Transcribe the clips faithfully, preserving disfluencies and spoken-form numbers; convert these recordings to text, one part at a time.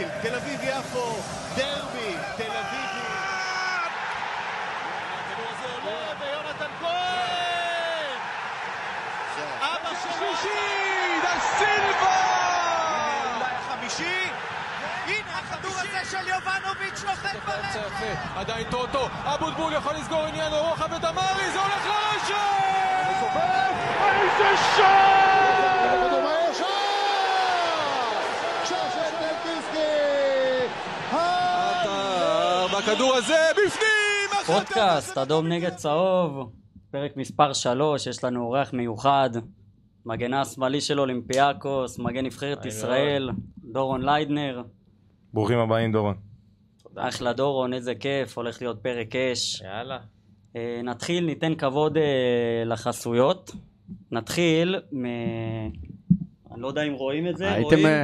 בשביל תל אביב יפו, דרבי, תל אביב. הכדור הזה עולה ויונתן כהן! אבא שלישי, דה סילבה! אולי החמישי? הנה הכדור הזה של יובנוביץ' נוחת ברשת! עדיין טוטו, אבוטבול יכול לסגור עניין לרוחה ודמרי, זה הולך לרשת! מסובב, איזה שם! הכדור הזה בפנים! פודקאסט, אדום נגד צהוב, פרק מספר שלוש, יש לנו אורח מיוחד, מגנה השמאלי של אולימפיאקוס, מגן נבחרת ישראל, דורון ליידנר. ברוכים הבאים דורון. אחלה דורון, איזה כיף, הולך להיות פרק אש. יאללה. נתחיל, ניתן כבוד לחסויות. נתחיל מ... אני לא יודע אם רואים את זה.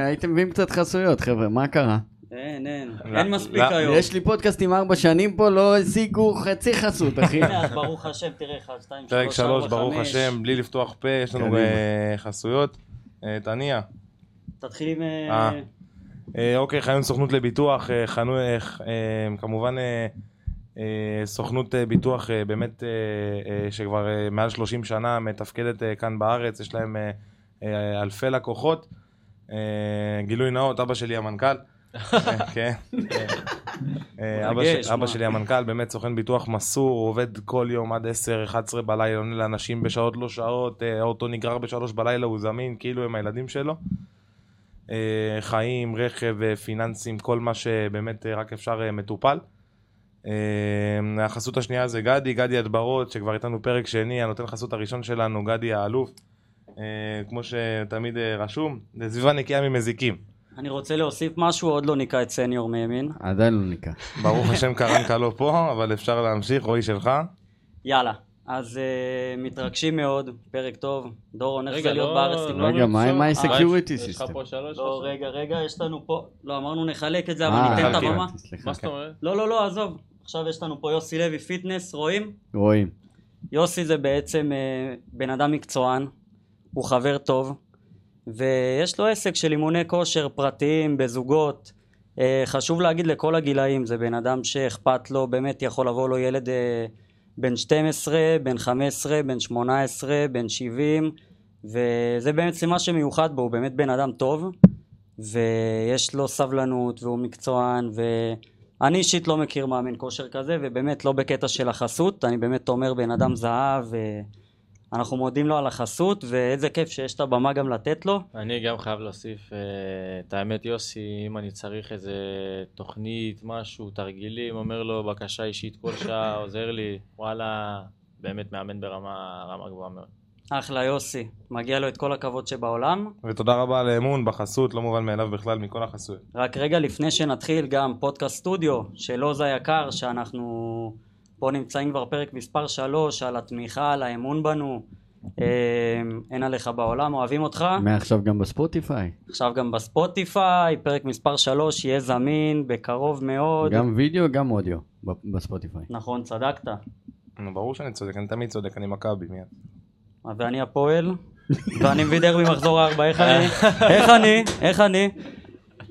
הייתם מביאים קצת חסויות, חבר'ה, מה קרה? אין, אין, אין מספיק היום. יש לי פודקאסטים ארבע שנים פה, לא השיגו חצי חסות, אחי. הנה, ברוך השם, תראה, אחד, שתיים, שלוש, שלוש, ברוך השם, בלי לפתוח פה, יש לנו חסויות. תניה. תתחיל עם... אוקיי, חנון סוכנות לביטוח, כמובן סוכנות ביטוח באמת שכבר מעל שלושים שנה מתפקדת כאן בארץ, יש להם אלפי לקוחות. גילוי נאות, אבא שלי המנכ"ל. כן, אבא שלי המנכ"ל באמת סוכן ביטוח מסור, הוא עובד כל יום עד עשר אחת עשרה בלילה, עונה לאנשים בשעות לא שעות, אוטו נגרר בשלוש בלילה, הוא זמין כאילו הם הילדים שלו. חיים, רכב, פיננסים, כל מה שבאמת רק אפשר מטופל. החסות השנייה זה גדי, גדי הדברות שכבר איתנו פרק שני, הנותן חסות הראשון שלנו, גדי האלוף, כמו שתמיד רשום, זה סביבה נקייה ממזיקים. אני רוצה להוסיף משהו, עוד לא ניקה את סניור מימין. עדיין לא ניקה. ברוך השם קרנקה לא פה, אבל אפשר להמשיך, רואי שלך. יאללה, אז uh, מתרגשים מאוד, פרק טוב. דורון, איך זה להיות בארץ? רגע, מה My Security System? לא, רגע, רגע, יש לנו פה, לא, אמרנו נחלק את זה, אבל ניתן את הבמה. מה זאת אומרת? לא, לא, לא, עזוב. עכשיו יש לנו פה יוסי לוי פיטנס, רואים? רואים. יוסי זה בעצם uh, בן אדם מקצוען, הוא חבר טוב. ויש לו עסק של אימוני כושר פרטיים בזוגות, חשוב להגיד לכל הגילאים, זה בן אדם שאכפת לו, באמת יכול לבוא לו ילד בן שתים עשרה, בן חמש עשרה, בן שמונה עשרה, בן שבעים, וזה באמת מה שמיוחד בו, הוא באמת בן אדם טוב, ויש לו סבלנות והוא מקצוען, ואני אישית לא מכיר מאמן כושר כזה, ובאמת לא בקטע של החסות, אני באמת אומר בן אדם זהב ו... אנחנו מודים לו על החסות, ואיזה כיף שיש את הבמה גם לתת לו. אני גם חייב להוסיף את האמת יוסי, אם אני צריך איזה תוכנית, משהו, תרגילים, אומר לו בקשה אישית כל שעה, עוזר לי, וואלה, באמת מאמן ברמה רמה גבוהה מאוד. אחלה יוסי, מגיע לו את כל הכבוד שבעולם. ותודה רבה על האמון בחסות, לא מובן מאליו בכלל מכל החסות. רק רגע לפני שנתחיל גם פודקאסט סטודיו, שלא זה יקר, שאנחנו... פה נמצאים כבר פרק מספר שלוש, על התמיכה, על האמון בנו, אין עליך בעולם, אוהבים אותך. מעכשיו גם בספוטיפיי. עכשיו גם בספוטיפיי, פרק מספר שלוש יהיה זמין בקרוב מאוד. גם וידאו, גם אודיו בספוטיפיי. נכון, צדקת. ברור שאני צודק, אני תמיד צודק, אני מכבי מיד. ואני הפועל, ואני מבידר במחזור הארבע, איך אני? איך אני? איך אני?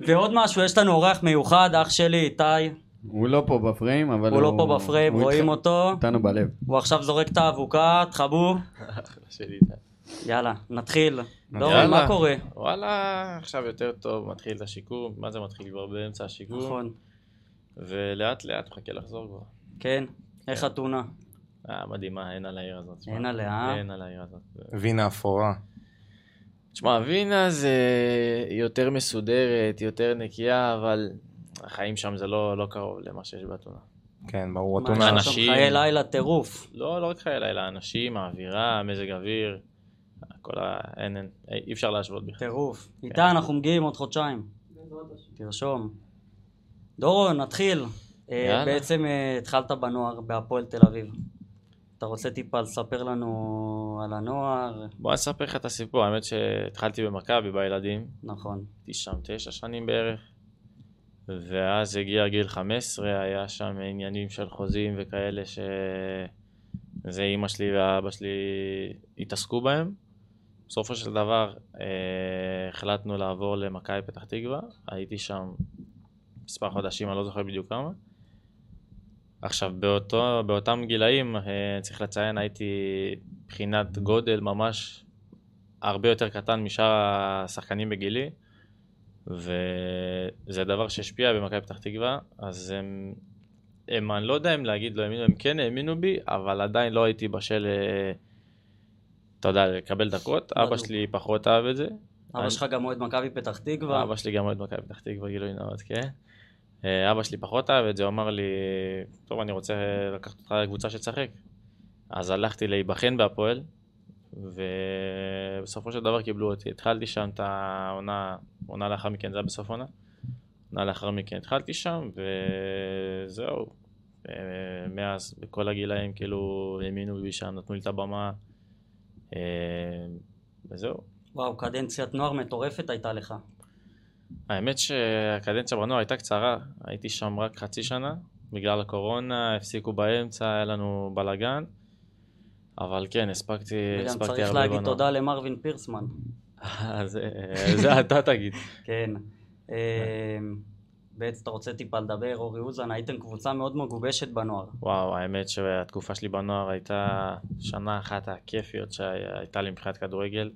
ועוד משהו, יש לנו אורח מיוחד, אח שלי איתי. הוא לא פה בפריים, אבל הוא... הוא לא פה בפריים, רואים אותו. איתנו בלב. הוא עכשיו זורק את האבוקה, תחבו. יאללה, נתחיל. דורון, מה קורה? וואלה, עכשיו יותר טוב, מתחיל את השיקום. מה זה מתחיל כבר באמצע השיקום? נכון. ולאט לאט מחכה לחזור כבר. כן, איך התאונה? מדהימה, אין על העיר הזאת. אין עליה? אין על העיר הזאת. וינה אפורה. תשמע, וינה זה יותר מסודרת, יותר נקייה, אבל... החיים שם זה לא, לא קרוב למה שיש בתונה. כן, ברור, התונה. אנשים... חיי לילה טירוף. לא, לא רק חיי לילה, אנשים, האווירה, מזג אוויר, כל ה... אין, אין, אי אפשר להשוות בכלל. טירוף. כן. איתה אנחנו מגיעים עוד חודשיים. תרשום. דורון, נתחיל. יאללה. בעצם התחלת בנוער בהפועל תל אביב. אתה רוצה טיפה לספר לנו על הנוער? בוא נספר לך את הסיפור. האמת שהתחלתי במכבי בילדים. נכון. תשע, תשע שנים בערך. ואז הגיע גיל חמש עשרה, היה שם עניינים של חוזים וכאלה שזה אמא שלי ואבא שלי התעסקו בהם. בסופו של דבר החלטנו לעבור למכבי פתח תקווה, הייתי שם מספר חודשים, אני לא זוכר בדיוק כמה. עכשיו, באותו, באותם גילאים, צריך לציין, הייתי בחינת גודל ממש הרבה יותר קטן משאר השחקנים בגילי, וזה דבר שהשפיע במכבי פתח תקווה, אז הם, הם, אני לא יודע אם להגיד לא האמינו, הם כן האמינו בי, אבל עדיין לא הייתי בשל, אתה יודע, לקבל דקות, אבא שלי פחות אהב את זה. אבא שלך גם אוהד מכבי פתח תקווה? אבא שלי גם אוהד מכבי פתח תקווה, גילוי נאות, כן. אבא שלי פחות אהב את זה, הוא אמר לי, טוב, אני רוצה לקחת אותך לקבוצה שצחק. אז הלכתי להיבחן בהפועל, ובסופו של דבר קיבלו אותי. התחלתי שם את העונה, עונה לאחר מכן, זה היה בסוף עונה. עונה לאחר מכן התחלתי שם, וזהו. מאז, בכל הגילאים, כאילו, האמינו בי שם, נתנו לי את הבמה, וזהו. וואו, קדנציית נוער מטורפת הייתה לך. האמת שהקדנציה בנוער הייתה קצרה, הייתי שם רק חצי שנה, בגלל הקורונה, הפסיקו באמצע, היה לנו בלגן, אבל כן, הספקתי, הספקתי הרבה בנוער. צריך להגיד תודה למרווין פירסמן. זה אתה תגיד. כן. בעצם אתה רוצה טיפה לדבר, אורי אוזן, הייתם קבוצה מאוד מגובשת בנוער. וואו, האמת שהתקופה שלי בנוער הייתה שנה אחת הכיפיות שהייתה לי מבחינת כדורגל.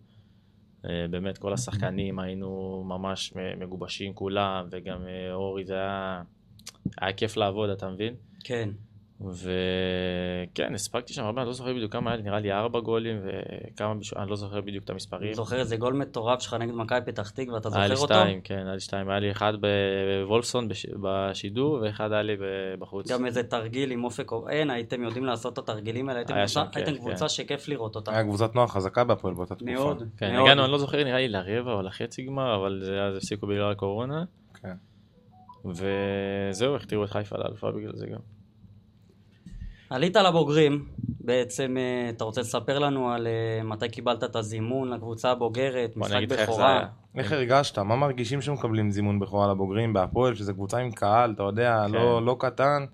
באמת כל השחקנים היינו ממש מגובשים כולם, וגם אורי זה היה, היה כיף לעבוד, אתה מבין? כן. וכן, הספקתי שם הרבה, אני לא זוכר בדיוק כמה, נראה לי ארבע גולים וכמה, אני לא זוכר בדיוק את המספרים. זוכר איזה גול מטורף שלך נגד מכבי פתח תקווה, ואתה זוכר אותו? היה לי שתיים, כן, היה לי שתיים, היה לי אחד בוולפסון בשידור, ואחד היה לי בחוץ. גם איזה תרגיל עם אופק אין, הייתם יודעים לעשות את התרגילים האלה, הייתם קבוצה שכיף לראות אותה. היה קבוצת נוער חזקה בהפועל באותה תקופה. מאוד, מאוד. הגענו, אני לא זוכר, נראה לי לרבע או לחצי גמר, אבל זה הפסיקו בגלל הקורונה. כן. וזהו, הכתירו את חיפה לאלופה בגלל זה גם. עלית לבוגרים, בעצם אתה רוצה לספר לנו על מתי קיבלת את הזימון לקבוצה הבוגרת, משחק בכורה. איך הרגשת? מה מרגישים שמקבלים זימון בכורה לבוגרים, בהפועל, שזה קבוצה עם קהל, אתה יודע, לא קטן,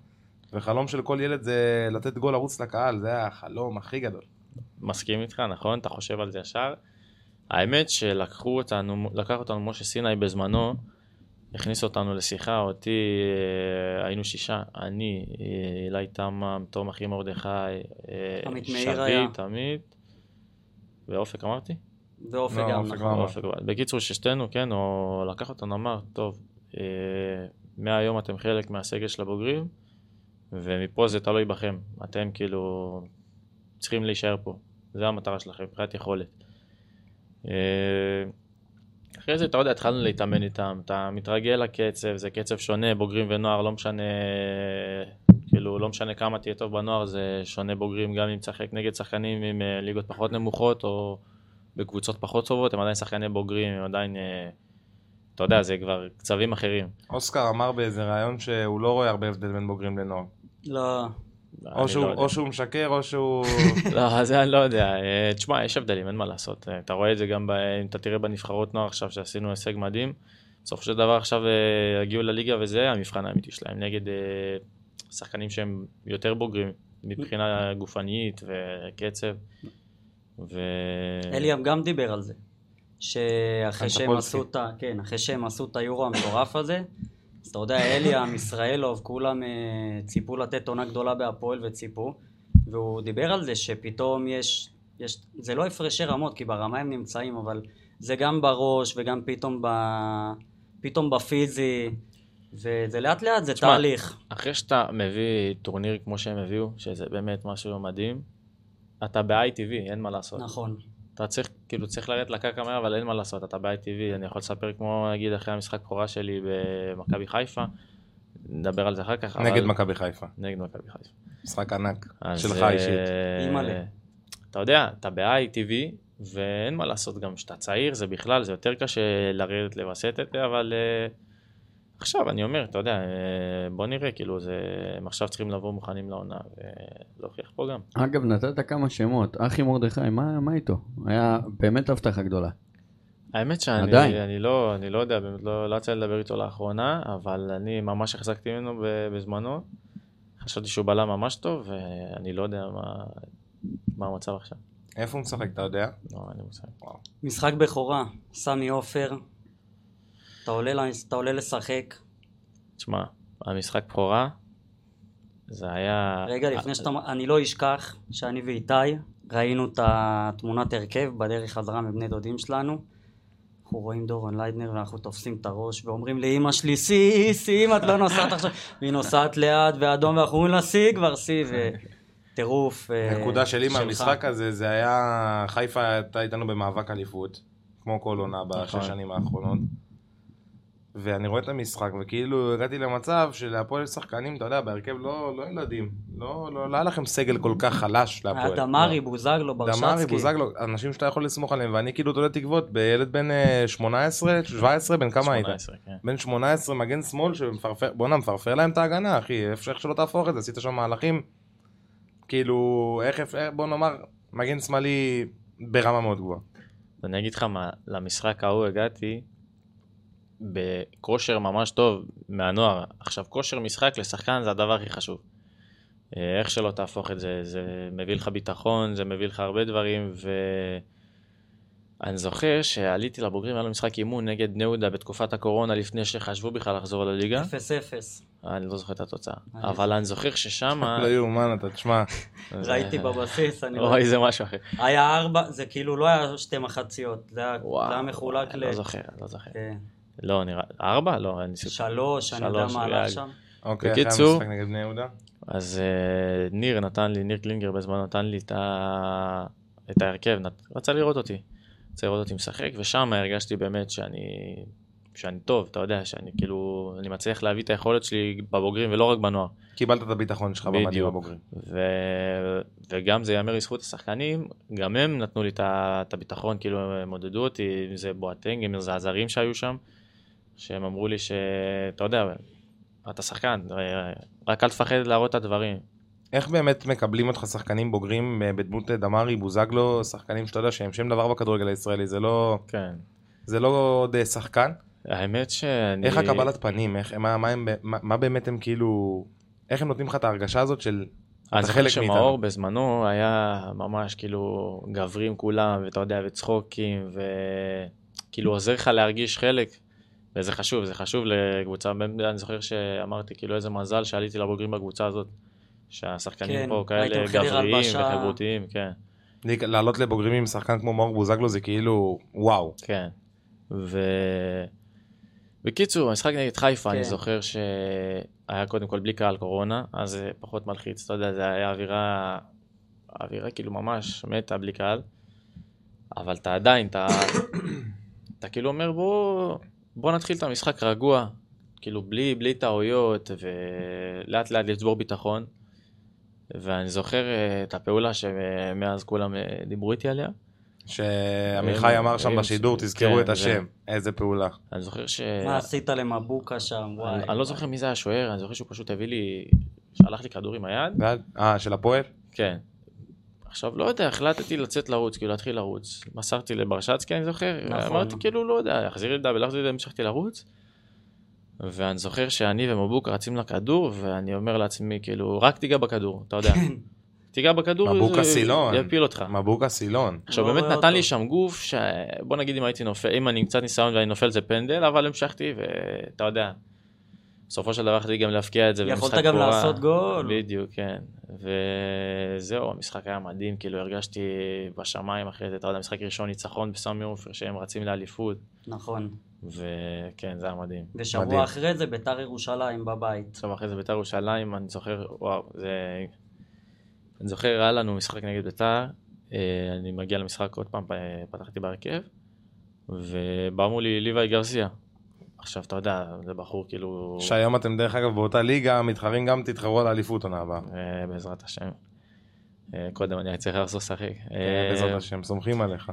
וחלום של כל ילד זה לתת גול ערוץ לקהל, זה החלום הכי גדול. מסכים איתך, נכון? אתה חושב על זה ישר? האמת שלקחו אותנו, לקח אותנו משה סיני בזמנו, הכניס אותנו לשיחה, אותי, היינו שישה, אני, אלי תמם, תום אחי מרדכי, שרית, עמית, ואופק אמרתי? ואופק גם נכון. בקיצור ששתנו, כן, הוא לקח אותנו, אמר, טוב, מהיום אתם חלק מהסגל של הבוגרים, ומפה זה תלוי בכם, אתם כאילו צריכים להישאר פה, זו המטרה שלכם, מבחינת יכולת. אחרי זה, אתה יודע, התחלנו להתאמן איתם, אתה מתרגל לקצב, זה קצב שונה, בוגרים ונוער, לא משנה, כאילו, לא משנה כמה תהיה טוב בנוער, זה שונה בוגרים, גם אם צחק נגד שחקנים עם ליגות פחות נמוכות, או בקבוצות פחות טובות, הם עדיין שחקני בוגרים, הם עדיין, אתה יודע, זה כבר קצבים אחרים. אוסקר אמר באיזה רעיון שהוא לא רואה הרבה הבדל בין בוגרים לנוער. לא. או שהוא משקר, או שהוא... לא, זה אני לא יודע. תשמע, יש הבדלים, אין מה לעשות. אתה רואה את זה גם, אם אתה תראה בנבחרות נוער עכשיו, שעשינו הישג מדהים, בסוף של דבר עכשיו הגיעו לליגה, וזה המבחן האמיתי שלהם, נגד שחקנים שהם יותר בוגרים, מבחינה גופנית וקצב. אליאב גם דיבר על זה, שאחרי שהם עשו את היורו המטורף הזה, אז אתה יודע, אליאם, ישראלוב, כולם ציפו לתת עונה גדולה בהפועל וציפו, והוא דיבר על זה שפתאום יש, יש, זה לא הפרשי רמות, כי ברמה הם נמצאים, אבל זה גם בראש וגם פתאום, ב, פתאום בפיזי, וזה לאט לאט, זה שמה, תהליך. אחרי שאתה מביא טורניר כמו שהם הביאו, שזה באמת משהו מדהים, אתה ב-איי טי וי, אין מה לעשות. נכון. אתה צריך, כאילו, צריך לרדת לקרקע מהר, אבל אין מה לעשות, אתה ב-איי טי וי, אני יכול לספר כמו, נגיד, אחרי המשחק הבכורה שלי במכבי חיפה, נדבר על זה אחר כך, נגד מכבי חיפה. נגד מכבי חיפה. משחק ענק, שלך אישית. אתה יודע, אתה ב-איי טי וי, ואין מה לעשות גם שאתה צעיר, זה בכלל, זה יותר קשה לרדת לבסט את זה, אבל עכשיו אני אומר, אתה יודע, בוא נראה, כאילו, הם עכשיו צריכים לבוא מוכנים לעונה, ולהוכיח פה גם. אגב, נתת כמה שמות. אחי מרדכי, מה איתו? היה באמת הבטחה גדולה. האמת שאני לא יודע, באמת לא יצא לדבר איתו לאחרונה, אבל אני ממש החזקתי ממנו בזמנו. חשבתי שהוא בלם ממש טוב, ואני לא יודע מה המצב עכשיו. איפה הוא משחק, אתה יודע? לא, אני משחק. משחק בכורה, סמי עופר. אתה עולה לשחק, תשמע, המשחק בחירה, זה היה... רגע, לפני שאתה... אני לא אשכח שאני ואיתי ראינו את התמונת הרכב בדרך חזרה מבני דודים שלנו. אנחנו רואים דורון ליידנר ואנחנו תופסים את הראש ואומרים לאמא שלי, סי, סי, אם את לא נוסעת עכשיו. והיא נוסעת ליד ואדום ואנחנו אומרים לה, סי, כבר סי, ו... טירוף שלך. נקודה שלי מהמשחק הזה, זה היה... חיפה הייתה איתנו במאבק אליפות, כמו כל עונה בשש שנים האחרונות. ואני רואה את המשחק, וכאילו הגעתי למצב שלהפועל שחקנים, אתה יודע, בהרכב לא ילדים, לא היה לכם סגל כל כך חלש להפועל. דמרי, בוזגלו, ברשצקי. דמרי, בוזגלו, אנשים שאתה יכול לסמוך עליהם, ואני כאילו תולה תקוות, בילד בן שמונה עשרה, שבע עשרה, בן כמה היית? שמונה עשרה, כן. בן שמונה עשרה, מגן שמאל, שבואנה, מפרפר להם את ההגנה, אחי, איך שלא תהפוך את זה, עשית שם מהלכים, כאילו, איך, בוא נאמר, מגן שמאלי ברמה מאוד גבוהה. אני אגיד לך מה, למשחק ההוא הגעתי בכושר ממש טוב מהנוער. עכשיו, כושר משחק לשחקן זה הדבר הכי חשוב. איך שלא תהפוך את זה, זה מביא לך ביטחון, זה מביא לך הרבה דברים, ואני זוכר שעליתי לבוגרים, היה לו משחק אימון נגד בני יהודה בתקופת הקורונה, לפני שחשבו בכלל לחזור לליגה. אפס אפס. אני לא זוכר את התוצאה, אבל אני זוכר ששם... לא יאומן, אתה תשמע. ראיתי בבסיס, אני... אוי, זה משהו אחר. היה ארבע, זה כאילו לא היה שתי מחציות, זה היה מחולק ל... לא זוכר, לא זוכר. לא, נראה... ארבע? לא, אני... שלוש, אני יודע מה עלה שם. אוקיי, אחרי המשחק נגד בני יהודה. אז ניר נתן לי, ניר קלינגר בזמן נתן לי את ההרכב, רצה לראות אותי. רצה לראות אותי משחק, ושם הרגשתי באמת שאני... שאני טוב, אתה יודע, שאני כאילו, אני מצליח להביא את היכולת שלי בבוגרים ולא רק בנוער. קיבלת את הביטחון שלך במדים בבוגרים. ו- וגם זה יאמר לזכות השחקנים, גם הם נתנו לי את הביטחון, כאילו הם מודדו אותי, זה בועטנג, הם הזעזרים שהיו שם, שהם אמרו לי שאתה יודע, אתה שחקן, רק אל תפחד להראות את הדברים. איך באמת מקבלים אותך שחקנים בוגרים בדמות דמרי, בוזגלו, שחקנים שאתה יודע שהם שם דבר בכדורגל הישראלי, זה לא... כן. זה לא עוד שחקן? האמת שאני... איך הקבלת פנים, איך, מה, מה, מה, מה באמת הם כאילו... איך הם נותנים לך את ההרגשה הזאת של... אז חלק שמאור בזמנו היה ממש כאילו גברים כולם, ואתה יודע, וצחוקים, וכאילו עוזר לך להרגיש חלק, וזה חשוב, זה חשוב לקבוצה. אני זוכר שאמרתי כאילו איזה מזל שעליתי לבוגרים בקבוצה הזאת, שהשחקנים כן, פה כאלה גבריים וחברותיים, כן. לעלות לבוגרים עם שחקן כמו מור בוזגלו זה כאילו וואו. כן. ו... בקיצור, המשחק נגד חיפה, אני זוכר שהיה קודם כל בלי קהל קורונה, אז זה פחות מלחיץ, אתה יודע, זה היה אווירה, אווירה כאילו ממש מתה בלי קהל, אבל אתה עדיין, אתה, אתה כאילו אומר, בוא, בוא נתחיל את המשחק רגוע, כאילו בלי, בלי טעויות, ולאט לאט לצבור ביטחון, ואני זוכר את הפעולה שמאז כולם דיברו איתי עליה, שעמיחי אמר שם בשידור, תזכרו את השם, איזה פעולה. אני זוכר ש... מה עשית למבוקה שם, וואי. אני לא זוכר מי זה השוער, אני זוכר שהוא פשוט הביא לי, שהלך לי כדור עם היד. אה, של הפועל? כן. עכשיו, לא יודע, החלטתי לצאת לרוץ, כאילו להתחיל לרוץ. מסרתי לברשצקי, אני זוכר. אמרתי, כאילו, לא יודע, החזיר לי דאבל, אחזיר לי דאבל, המשכתי לרוץ. ואני זוכר שאני ומבוקה רצים לכדור, ואני אומר לעצמי, כאילו, רק תיגע בכדור, אתה יודע. תיגע בכדור, זה יפיל אותך. מבוקה סילון. עכשיו, באמת נתן לי שם גוף, בוא נגיד אם הייתי נופל, אם אני קצת ניסיון ואני נופל זה פנדל, אבל המשכתי, ואתה יודע, בסופו של דבר חייתי גם להפקיע את זה. יכולת גם לעשות גול. בדיוק, כן. וזהו, המשחק היה מדהים, כאילו הרגשתי בשמיים אחרי זה, אתה יודע, המשחק ראשון ניצחון בסמי עופר, שהם רצים לאליפות. נכון. וכן, זה היה מדהים. ושבוע אחרי זה ביתר ירושלים בבית. שבוע אחרי זה ביתר ירושלים, אני זוכר, וואו, זה... אני זוכר, ראה לנו משחק נגד ביתר, אני מגיע למשחק עוד פעם, פתחתי בהרכב, ובא מולי ליווי גרסיה. עכשיו, אתה יודע, זה בחור כאילו... שהיום אתם דרך אגב באותה ליגה, מתחרים גם תתחרו על האליפות עונה הבאה. בעזרת השם. קודם אני צריך לעשות שחק. בעזרת השם, סומכים עליך.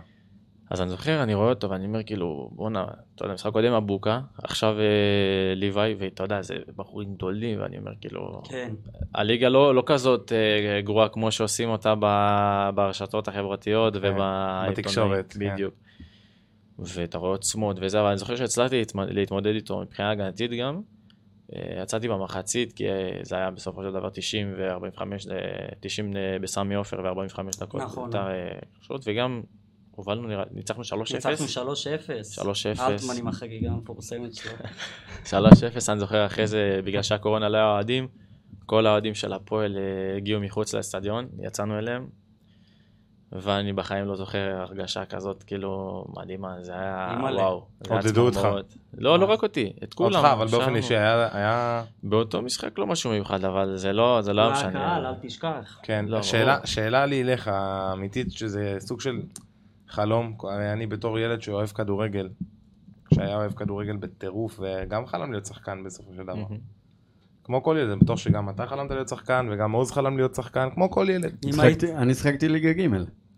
אז אני זוכר, אני רואה אותו, ואני אומר כאילו, בוא נע, אתה יודע, משחק קודם הבוקה, עכשיו ליווי, ואתה יודע, זה בחורים גדולים, ואני אומר כאילו, כן. הליגה לא, לא כזאת גרועה כמו שעושים אותה ברשתות החברתיות, ובתקשורת, בדיוק. ואתה רואה עוצמות וזה, אבל אני זוכר שהצלחתי להתמודד איתו מבחינה הגנתית גם, יצאתי במחצית, כי זה היה בסופו של דבר תשעים וארבעים וחמש, תשעים בסמי עופר ו-ארבעים וחמש דקות, נכון. וגם... הובלנו, ניצחנו שלוש אפס. ניצחנו שלוש אפס. שלוש אפס. אלטמן עם החגיגה המפורסמת שלו. שלוש אפס, אני זוכר אחרי זה, בגלל שהקורונה לא היה אוהדים, כל האוהדים של הפועל הגיעו מחוץ לאסטדיון, יצאנו אליהם, ואני בחיים לא זוכר הרגשה כזאת, כאילו, מדהימה, זה היה וואו. עודדו אותך. לא, לא רק אותי, את כולם. אותך, אבל באופן אישי היה... באותו משחק לא משהו מיוחד, אבל זה לא... זה לא הקהל, אל תשכח. כן, השאלה לי אליך, האמיתית, שזה סוג של חלום, אני בתור ילד שאוהב כדורגל, שהיה אוהב כדורגל בטירוף, וגם חלם להיות שחקן בסופו של דבר. כמו כל ילד, בתור שגם אתה חלמת להיות שחקן, וגם עוז חלם להיות שחקן, כמו כל ילד. אני שחקתי ליגה ג'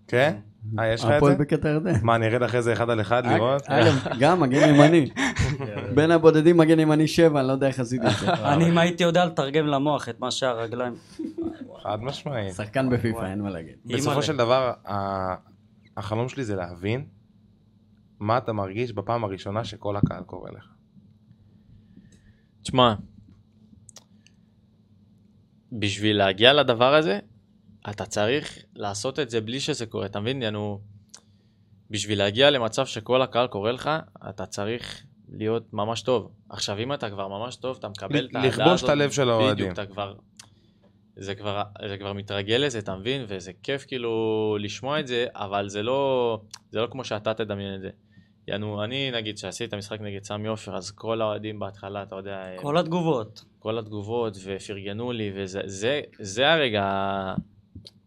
כן? אה, יש לך את זה? הפועל בקטע ירדן. מה, נרד אחרי זה אחד על אחד לראות? גם, מגן ימני. בין הבודדים מגן ימני שבע, אני לא יודע איך עשיתי את זה. אני אם הייתי יודע לתרגם למוח את מה שהרגליים. חד משמעית. שחקן בפיפה, אין מה להגיד. בסופו של דבר, החלום שלי זה להבין מה אתה מרגיש בפעם הראשונה שכל הקהל קורא לך. תשמע, בשביל להגיע לדבר הזה, אתה צריך לעשות את זה בלי שזה קורה. אתה מבין, יענו, בשביל להגיע למצב שכל הקהל קורא לך, אתה צריך להיות ממש טוב. עכשיו, אם אתה כבר ממש טוב, אתה מקבל את ההדעה הזאת. לכבוש את הלב של האוהדים. זה כבר מתרגל לזה, אתה מבין, וזה כיף כאילו לשמוע את זה, אבל זה לא כמו שאתה תדמיין את זה. יענו, אני נגיד שעשיתי את המשחק נגד סמי עופר, אז כל האוהדים בהתחלה, אתה יודע... כל התגובות. כל התגובות, ופרגנו לי, וזה הרגע...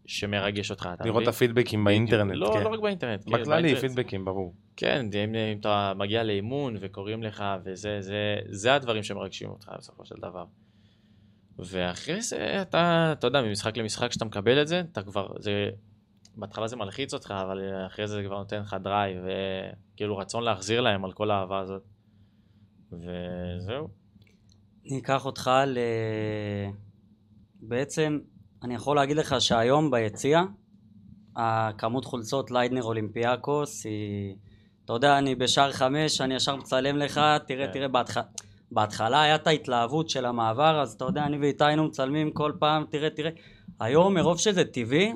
שמרגש אותך. לראות את הפידבקים באינטרנט. לא, לא רק באינטרנט. בכללי, פידבקים, ברור. כן, אם אתה מגיע לאימון וקוראים לך, וזה הדברים שמרגשים אותך בסופו של דבר. ואחרי זה, אתה, אתה יודע, ממשחק למשחק שאתה מקבל את זה, אתה כבר, זה, בהתחלה זה מלחיץ אותך, אבל אחרי זה זה כבר נותן לך דרייב, וכאילו רצון להחזיר להם על כל האהבה הזאת. וזהו. ניקח אותך ל... בעצם... אני יכול להגיד לך שהיום ביציאה, הכמות חולצות ליידנר אולימפיאקוס היא, אתה יודע, אני בשער חמש, אני ישר מצלם לך, תראה, תראה, בהתחלה, בהתחלה היה את ההתלהבות של המעבר, אז אתה יודע, אני ואיתה היינו מצלמים כל פעם, תראה, תראה. היום, מרוב שזה טבעי,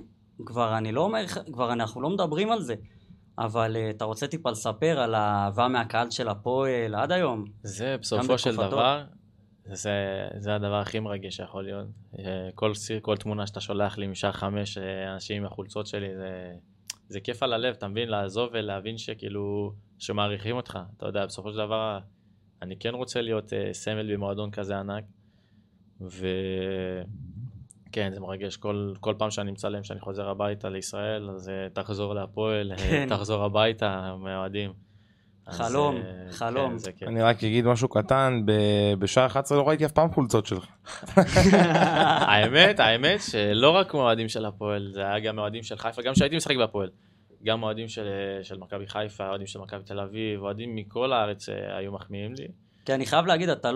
כבר אני לא אומר, כבר אנחנו לא מדברים על זה, אבל אתה רוצה טיפה לספר על האהבה מהקהל של הפועל עד היום. זה בסופו של דבר. זה, זה הדבר הכי מרגש שיכול להיות. כל סיר, כל תמונה שאתה שולח לי משאר חמש אנשים עם החולצות שלי, זה, זה כיף על הלב, אתה מבין, לעזוב ולהבין שכאילו, שמעריכים אותך. אתה יודע, בסופו של דבר, אני כן רוצה להיות סמל במועדון כזה ענק, וכן, זה מרגש. כל, כל פעם שאני מצלם, שאני חוזר הביתה לישראל, אז תחזור להפועל, תחזור הביתה, מאוהדים. חלום, חלום. אני רק אגיד משהו קטן, בשעה אחת עשרה לא ראיתי אף פעם חולצות שלך. האמת, האמת שלא רק מועדים של הפועל, זה היה גם מועדים של חיפה, גם שהייתי משחק בהפועל. גם מועדים של מכבי חיפה, מועדים של מכבי תל אביב, מועדים מכל הארץ היו מחמיאים לי. כי אני חייב להגיד, אתה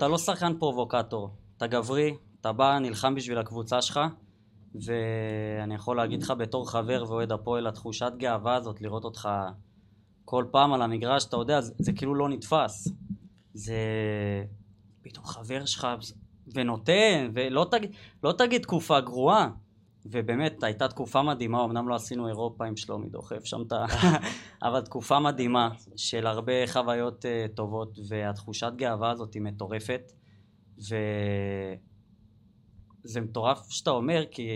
לא שחקן פרובוקטור, אתה גברי, אתה בא, נלחם בשביל הקבוצה שלך, ואני יכול להגיד לך בתור חבר ואוהד הפועל, התחושת גאווה הזאת, לראות אותך... כל פעם על המגרש, אתה יודע, זה, זה כאילו לא נתפס. זה פתאום חבר שלך ונותן, ולא תגיד, לא תגיד תקופה גרועה. ובאמת, הייתה תקופה מדהימה, אמנם לא עשינו אירופה עם שלומי דוחף, שם אתה... אבל תקופה מדהימה של הרבה חוויות uh, טובות, והתחושת גאווה הזאת היא מטורפת. וזה מטורף שאתה אומר, כי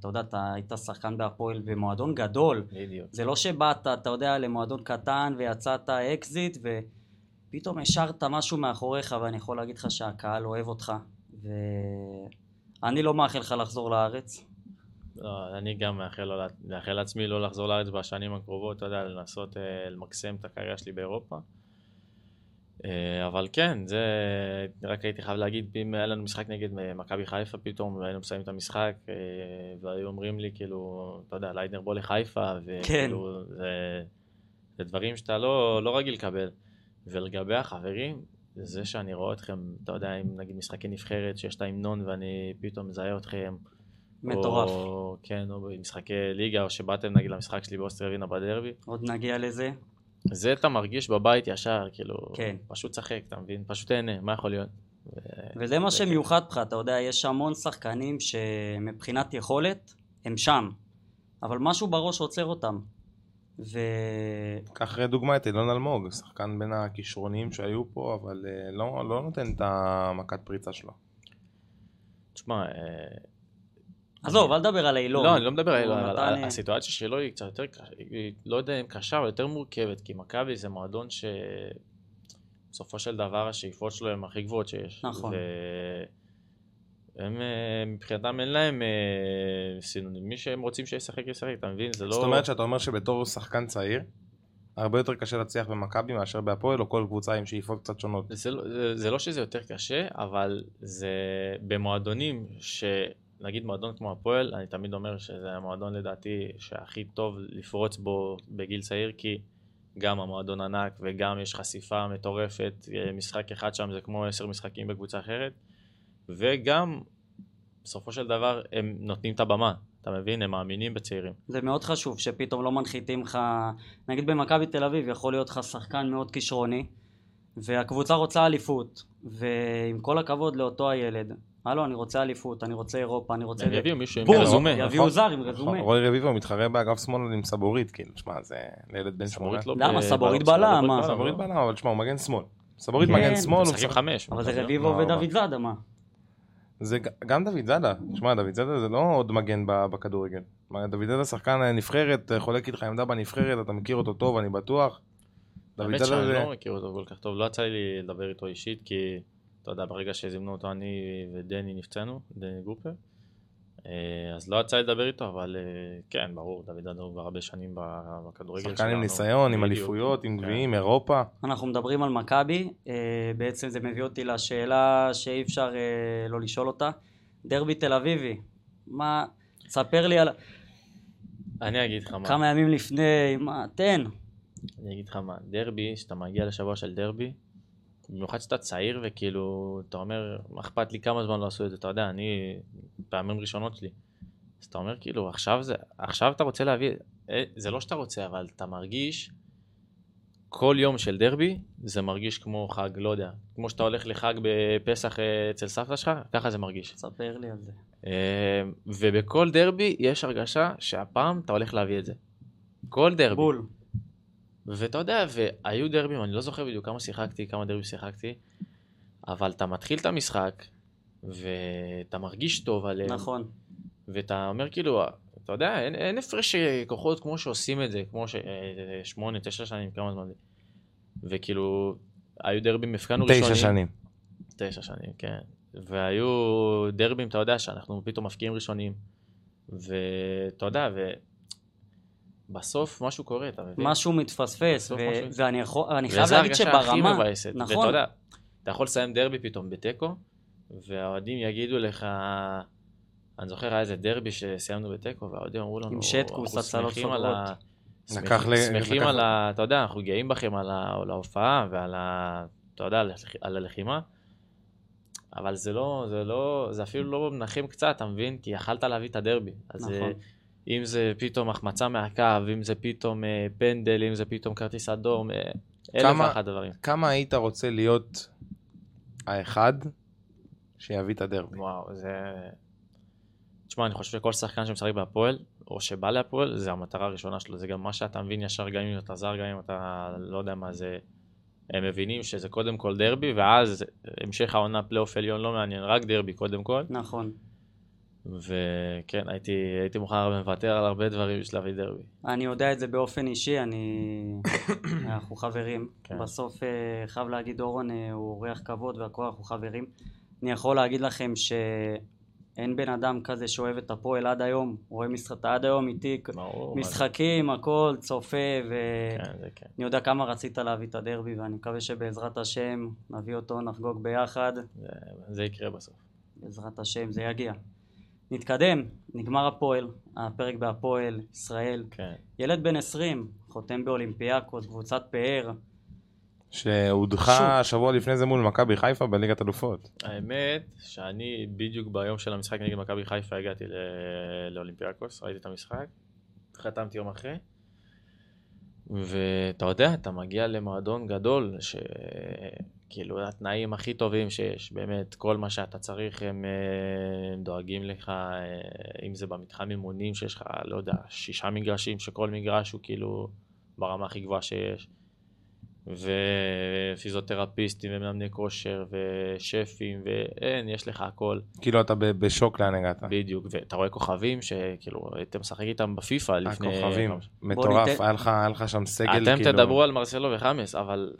אתה יודע, אתה היית שחקן בהפועל במועדון גדול. בדיוק. זה לא שבאת, אתה יודע, למועדון קטן ויצאת אקזיט, ופתאום השארת משהו מאחוריך, ואני יכול להגיד לך שהקהל אוהב אותך. ואני לא מאחל לך לחזור לארץ. לא, אני גם מאחל, מאחל לעצמי לא לחזור לארץ בשנים הקרובות, אתה יודע, לנסות למקסם את הקריירה שלי באירופה. אבל כן, זה רק הייתי חייב להגיד, אם היה לנו משחק נגד מכבי חיפה פתאום, והיינו מסיים את המשחק, והיו אומרים לי כאילו, אתה יודע, ליידנר בוא לחיפה, וכאילו, כן. זה, זה דברים שאתה לא, לא רגיל לקבל. ולגבי החברים, זה שאני רואה אתכם, אתה יודע, אם נגיד משחקי נבחרת, שיש את ההמנון ואני פתאום מזהה אתכם, מטורף. או, כן, או משחקי ליגה, או שבאתם נגיד למשחק שלי באוסטריה וינה בדרבי. עוד נגיע לזה. זה אתה מרגיש בבית ישר, כאילו, כן. פשוט שחק, אתה מבין? פשוט תהנה, מה יכול להיות? ו... וזה מה שמיוחד בך, אתה יודע, יש המון שחקנים שמבחינת יכולת, הם שם, אבל משהו בראש עוצר אותם. וכך דוגמה את אילון אלמוג, שחקן בין הכישרונים שהיו פה, אבל לא, לא נותן את המכת פריצה שלו. תשמע, עזוב, אל תדבר על אילון. לא, אני לא מדבר על אילון, אבל הסיטואציה שלו היא קצת יותר, לא יודע אם קשה, אבל יותר מורכבת, כי מכבי זה מועדון שבסופו של דבר השאיפות שלו הן הכי גבוהות שיש. נכון. הם מבחינתם אין להם סינונים, מי שהם רוצים שישחק ישחק, אתה מבין? זה לא... זאת אומרת שאתה אומר שבתור שחקן צעיר, הרבה יותר קשה להצליח במכבי מאשר בהפועל, או כל קבוצה עם שאיפות קצת שונות. זה לא, זה, זה לא שזה יותר קשה, אבל זה במועדונים ש... נגיד מועדון כמו הפועל, אני תמיד אומר שזה המועדון לדעתי שהכי טוב לפרוץ בו בגיל צעיר, כי גם המועדון ענק וגם יש חשיפה מטורפת, משחק אחד שם זה כמו עשר משחקים בקבוצה אחרת, וגם בסופו של דבר הם נותנים את הבמה, אתה מבין? הם מאמינים בצעירים. זה מאוד חשוב שפתאום לא מנחיתים לך, נגיד במכבי תל אביב יכול להיות לך שחקן מאוד כישרוני, והקבוצה רוצה אליפות, ועם כל הכבוד לאותו הילד, הלו, אני רוצה אליפות, אני רוצה אירופה, אני רוצה... יביאו מישהו עם רזומה. יביאו זר עם רזומה. רוי רביבו מתחרה באגף שמאל עם סבורית, כאילו, שמע, זה לילד בן שמונה. למה? סבורית בעלה, מה? סבורית בעלה, אבל שמע, הוא מגן שמאל. סבורית מגן שמאל. משחקים חמש. אבל זה רביבו ודוד זאדה, מה? זה גם דוד זאדה. שמע, דוד זאדה זה לא עוד מגן בכדורגל. דוד זאדה שחקן נבחרת, חולק איתך עמדה בנבחרת, אתה מכיר אותו טוב, אני בטוח. האמת שאני לא מכיר אותו כל כך טוב, לא יצא לי לדבר איתו אישית, כי אתה יודע, ברגע שזימנו אותו, אני ודני נפצענו, דני גופר, אז לא יצא לדבר איתו, אבל כן, ברור, דוד זאדה הרבה שנים בכדורגל. שחקן עם ניסיון, עם אליפויות, עם גביעים, אירופה. אנחנו מדברים על מכבי, בעצם זה מביא אותי לשאלה שאי אפשר לא לשאול אותה. דרבי תל אביבי, מה, תספר לי על... אני אגיד לך מה. כמה ימים לפני, מה, תן. אני אגיד לך מה, דרבי, שאתה מגיע לשבוע של דרבי, במיוחד שאתה צעיר וכאילו, אתה אומר, אכפת לי כמה זמן לא עשו את זה, אתה יודע, אני, פעמים ראשונות שלי, אז אתה אומר כאילו, עכשיו זה, עכשיו אתה רוצה להביא, זה לא שאתה רוצה, אבל אתה מרגיש, כל יום של דרבי, זה מרגיש כמו חג, לא יודע, כמו שאתה הולך לחג בפסח אצל סבתא שלך, ככה זה מרגיש. ספר לי על זה. ובכל דרבי יש הרגשה שהפעם אתה הולך להביא את זה. כל דרבי. בול. ואתה יודע, והיו דרבים, אני לא זוכר בדיוק כמה שיחקתי, כמה דרבים שיחקתי, אבל אתה מתחיל את המשחק, ואתה מרגיש טוב עליהם. נכון. ואתה אומר כאילו, אתה יודע, אין, אין הפרש כוחות כמו שעושים את זה, כמו ש... שמונה, תשע שנים, כמה זמן זה. וכאילו, היו דרבים, הפקענו ראשונים. תשע שנים. תשע שנים, כן. והיו דרבים, אתה יודע, שאנחנו פתאום מפקיעים ראשונים. ואתה יודע, ו... בסוף משהו קורה, אתה מבין? משהו מתפספס, ואני חייב להגיד שברמה... וזה הרגשה הכי מבאסת, ואתה יודע, אתה יכול לסיים דרבי פתאום בטקו, והאוהדים יגידו לך, אני זוכר היה איזה דרבי שסיימנו בטקו, והאוהדים אמרו לנו, אנחנו שמחים על ה... שמחים על ה... אתה יודע, אנחנו גאים בכם על ההופעה, ועל ה... אתה יודע, על הלחימה, אבל זה לא, זה לא, זה אפילו לא מנחים קצת, אתה מבין? כי יכלת להביא את הדרבי, אז... אם זה פתאום החמצה מהקו, אם זה פתאום אה, פנדל, אם זה פתאום כרטיס אדום, אה, אלף ואחד הדברים. כמה היית רוצה להיות האחד שיביא את הדרבי? וואו, זה... תשמע, אני חושב שכל שחקן שמשחק בהפועל, או שבא להפועל, זה המטרה הראשונה שלו. זה גם מה שאתה מבין ישר, גם אם אתה זר, גם אם אתה לא יודע מה זה... הם מבינים שזה קודם כל דרבי, ואז המשך העונה פלייאוף עליון לא מעניין, רק דרבי קודם כל. נכון. וכן, הייתי, הייתי מוכן מוותר על הרבה דברים בשלב דרבי. אני יודע את זה באופן אישי, אני... אנחנו חברים. כן. בסוף חייב להגיד, דורון הוא אורח כבוד והכל, אנחנו חברים. אני יכול להגיד לכם שאין בן אדם כזה שאוהב את הפועל עד היום, רואה משחק עד היום איתי, משחקים, הכל, צופה, ו... כן, זה כן. אני יודע כמה רצית להביא את הדרבי, ואני מקווה שבעזרת השם נביא אותו, נחגוג ביחד. זה, זה יקרה בסוף. בעזרת השם, זה יגיע. נתקדם, נגמר הפועל, הפרק בהפועל, ישראל. כן. ילד בן עשרים, חותם באולימפיאקוס, קבוצת פאר. שהודחה שבוע לפני זה מול מכבי חיפה בליגת אלופות. האמת שאני בדיוק ביום של המשחק נגד מכבי חיפה הגעתי לא... לאולימפיאקוס, ראיתי את המשחק, חתמתי יום אחרי. ואתה יודע, אתה מגיע למועדון גדול, שכאילו התנאים הכי טובים שיש, באמת כל מה שאתה צריך הם, הם דואגים לך, אם זה במתחם אימונים שיש לך, לא יודע, שישה מגרשים, שכל מגרש הוא כאילו ברמה הכי גבוהה שיש, ופיזיותרפיסטים ומאמני כושר ושפים, ואין, יש לך הכל. כאילו אתה בשוק לאן הגעת. בדיוק, ואתה רואה כוכבים שכאילו, אתה משחק איתם בפיפה לפני... הכוכבים, מטורף, היה לך שם סגל כאילו... אתם תדברו על מרסלו וחמאס, אבל...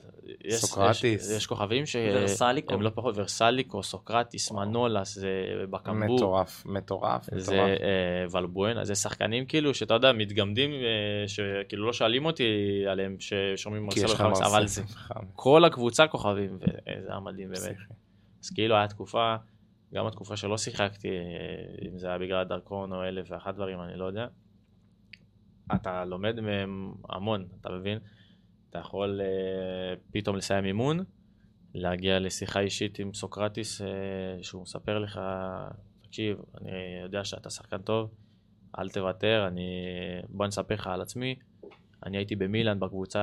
סוקרטיס. יש כוכבים שהם לא פחות, ורסליקו, סוקרטיס, מנולס, זה בקמבור. מטורף, מטורף. זה ולבואן, זה שחקנים כאילו, שאתה יודע, מתגמדים, שכאילו לא שואלים אותי עליהם ששומעים מרסלו וחמאס, אבל זה כל הקבוצה כוכבים, וזה היה מדהים באמת. אז כאילו היה תקופה, גם התקופה שלא שיחקתי, אם זה היה בגלל דרכון או אלף ואחת דברים, אני לא יודע. אתה לומד מהם המון, אתה מבין? אתה יכול פתאום לסיים אימון, להגיע לשיחה אישית עם סוקרטיס, שהוא מספר לך, תקשיב, אני יודע שאתה שחקן טוב, אל תוותר, אני... בוא נספר לך על עצמי. אני הייתי במילאן, בקבוצה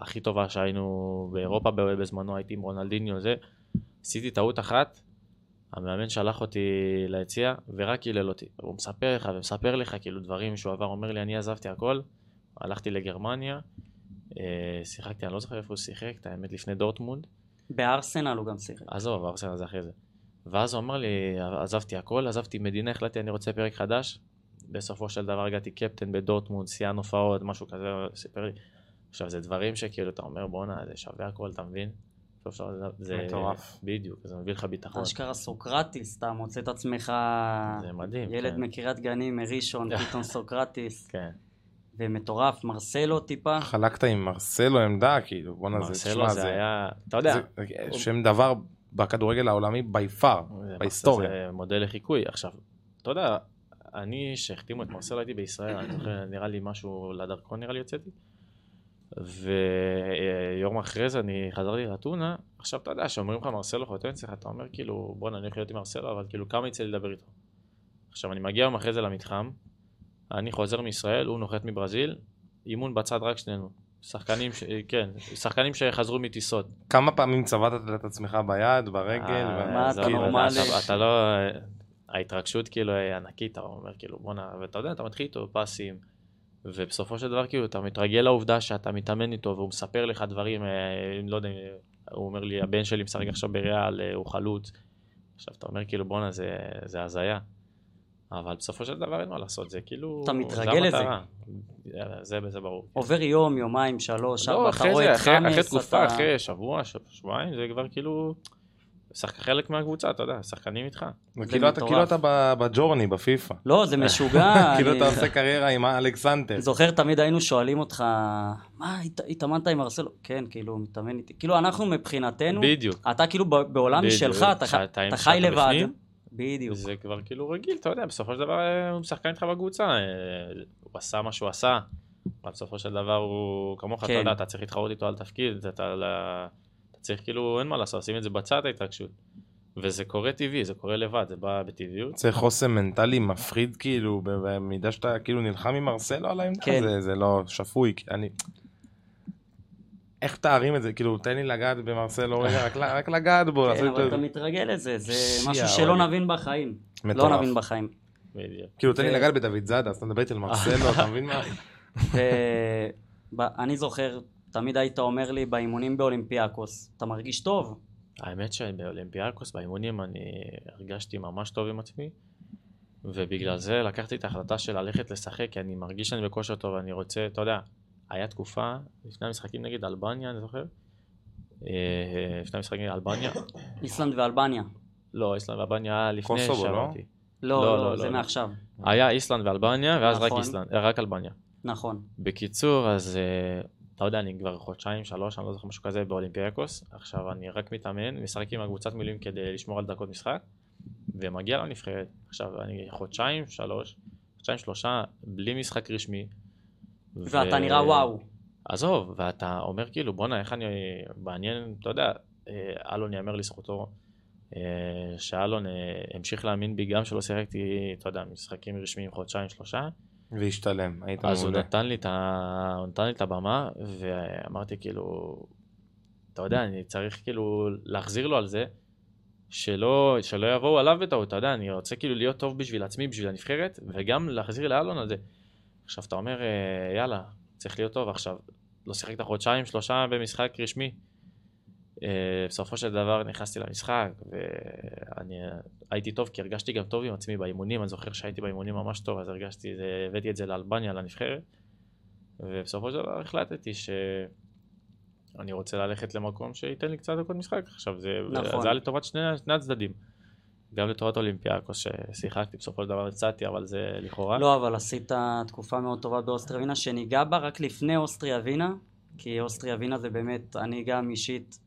הכי טובה שהיינו באירופה בזמנו, הייתי עם רונלדיניו, זה. עשיתי טעות אחת, המאמן שלח אותי ליציע, ורק קילל אותי. הוא מספר לך ומספר לך כאילו דברים שהוא עבר, אומר לי, אני עזבתי הכל, הלכתי לגרמניה, שיחקתי, אני לא זוכר איפה הוא שיחק, את האמת לפני דורטמונד. בארסנל הוא גם שיחק. עזוב, בארסנל זה אחרי זה. ואז הוא אמר לי, עזבתי הכל, עזבתי מדינה, החלטתי, אני רוצה פרק חדש. בסופו של דבר הגעתי קפטן בדורטמונד, סיאן הופעות, משהו כזה, סיפר לי. עכשיו, זה דברים שכאילו אתה אומר, בונה, זה שווה הכל, אתה מבין? זה מטורף. בדיוק, זה מביא לך ביטחון. אשכרה סוקרטיס, אתה מוצא את עצמך... זה מדהים, כן. ילד מקריית גנים, ראשון, פתאום סוקרטיס. כן. ומטורף, מרסלו טיפה. חלקת עם מרסלו עמדה, כאילו, בונה, זה שמה, זה... מרסלו זה היה, אתה יודע. שם דבר בכדורגל העולמי ביפר, בהיסטוריה. זה מודל לחיקוי. עכשיו, אתה יודע, אני שהחתימו את מרסלו, הייתי בישראל, אני זוכר, נראה לי משהו, לדרכון נראה לי יוצאתי, ויום אחרי זה אני חזרתי לטונה, עכשיו אתה יודע, שאומרים לך מרסלו חותם, אתה אומר כאילו, בונה, אני הולך להיות עם מרסלו, אבל כאילו כמה יצא לדבר איתו. עכשיו, אני מגיע אחרי זה למתחם, אני חוזר מישראל, הוא נוחת מברזיל, אימון בצד רק שנינו. שחקנים, ש... כן, שחקנים שחזרו מטיסות. כמה פעמים צבטת את עצמך ביד, ברגל? מה, אתה נורמלי? אתה לא... ההתרגשות כאילו ענקית, אתה אומר כאילו, בוא נע... ואתה יודע, אתה מתחיל איתו פסים, ובסופו של דבר כאילו, אתה מתרגל לעובדה שאתה מתאמן איתו, והוא מספר לך דברים, לא יודע, הוא אומר לי, הבן שלי משחק עכשיו בריאל, הוא חלוץ. עכשיו, אתה אומר כאילו, בוא נע, זה, זה הזיה. אבל בסופו של דבר אין מה לעשות, זה כאילו... אתה מתרגל לזה. זה בזה ברור. עובר יום, יומיים, שלוש, ארבע, אתה רואה את חמאס, אתה... אחרי תקופה, אחרי שבוע, שבועיים, זה כבר כאילו... חלק מהקבוצה, אתה יודע, שחקנים איתך. כאילו אתה בג'ורני, בפיפה. לא, זה משוגע. כאילו אתה עושה קריירה עם אלכסנדר. זוכר, תמיד היינו שואלים אותך, מה, התאמנת עם מרסלו? כן, כאילו, מתאמן איתי. כאילו, אנחנו מבחינתנו... בדיוק. אתה כאילו בעולם שלך, אתה חי לבד. בדיוק. זה כבר כאילו רגיל, אתה יודע, בסופו של דבר הוא משחקן איתך בקבוצה, הוא עשה מה שהוא עשה, אבל בסופו של דבר הוא, כמוך, אתה יודע, אתה צריך להתחרות איתו על תפקיד, אתה צריך כאילו, אין מה לעשות, עושים את זה בצד ההתרגשות, וזה קורה טבעי, זה קורה לבד, זה בא בטבעיות. זה חוסם מנטלי מפחיד כאילו, במידה שאתה כאילו נלחם עם מרסלו על העמדה, זה לא שפוי, אני... איך תארים את זה? כאילו, תן לי לגעת במרסלו, רק לגעת בו. כן, אבל אתה מתרגל לזה, זה משהו שלא נבין בחיים. לא נבין בחיים. כאילו, תן לי לגעת בדוד זאדה, אז אתה מדבר על מרסלו, אתה מבין מה? אני זוכר, תמיד היית אומר לי, באימונים באולימפיאקוס, אתה מרגיש טוב? האמת שבאולימפיאקוס, באימונים, אני הרגשתי ממש טוב עם עצמי, ובגלל זה לקחתי את ההחלטה של ללכת לשחק, כי אני מרגיש שאני בכושר טוב, ואני רוצה, אתה יודע, היה תקופה, לפני המשחקים נגד אלבניה, אני זוכר, לפני המשחקים נגד אלבניה. איסלנד ואלבניה. לא, איסלנד ואלבניה היה לפני שעברתי. לא, לא, זה מעכשיו. היה איסלנד ואלבניה, ואז רק איסלנד, רק אלבניה. נכון. בקיצור, אז אתה יודע, אני כבר חודשיים, שלוש, אני לא זוכר משהו כזה באולימפיאקוס, עכשיו אני רק מתאמן, משחק עם הקבוצת מילואים כדי לשמור על דקות משחק, ומגיע לנבחרת. עכשיו אני חודשיים, שלוש, חודשיים, שלושה, בלי משחק רשמי. ואתה נראה וואו. עזוב, ואתה אומר כאילו, בונה, איך אני מעניין, אתה יודע, אלון יאמר לזכותו, שאלון המשיך להאמין בי גם שלא שיחקתי, אתה יודע, משחקים רשמיים חודשיים, שלושה. והשתלם, היית מעולה. אז הוא נתן לי את הבמה, ואמרתי כאילו, אתה יודע, אני צריך כאילו להחזיר לו על זה, שלא יבואו עליו בטעות, אתה יודע, אני רוצה כאילו להיות טוב בשביל עצמי, בשביל הנבחרת, וגם להחזיר לאלון על זה. עכשיו אתה אומר, יאללה, צריך להיות טוב עכשיו. לא שיחקת חודשיים, שלושה במשחק רשמי. בסופו של דבר נכנסתי למשחק, ואני הייתי טוב, כי הרגשתי גם טוב עם עצמי באימונים. אני זוכר שהייתי באימונים ממש טוב, אז הרגשתי, הבאתי את זה לאלבניה, לנבחרת. ובסופו של דבר החלטתי שאני רוצה ללכת למקום שייתן לי קצת דקות משחק. עכשיו, זה היה לטובת שני הצדדים. גם לטובת אולימפיאקוס ששיחקתי, בסופו של דבר יצאתי, אבל זה לכאורה. לא, אבל עשית תקופה מאוד טובה באוסטריה ווינה, שניגע בה רק לפני אוסטריה ווינה, כי אוסטריה ווינה זה באמת, אני גם אישית,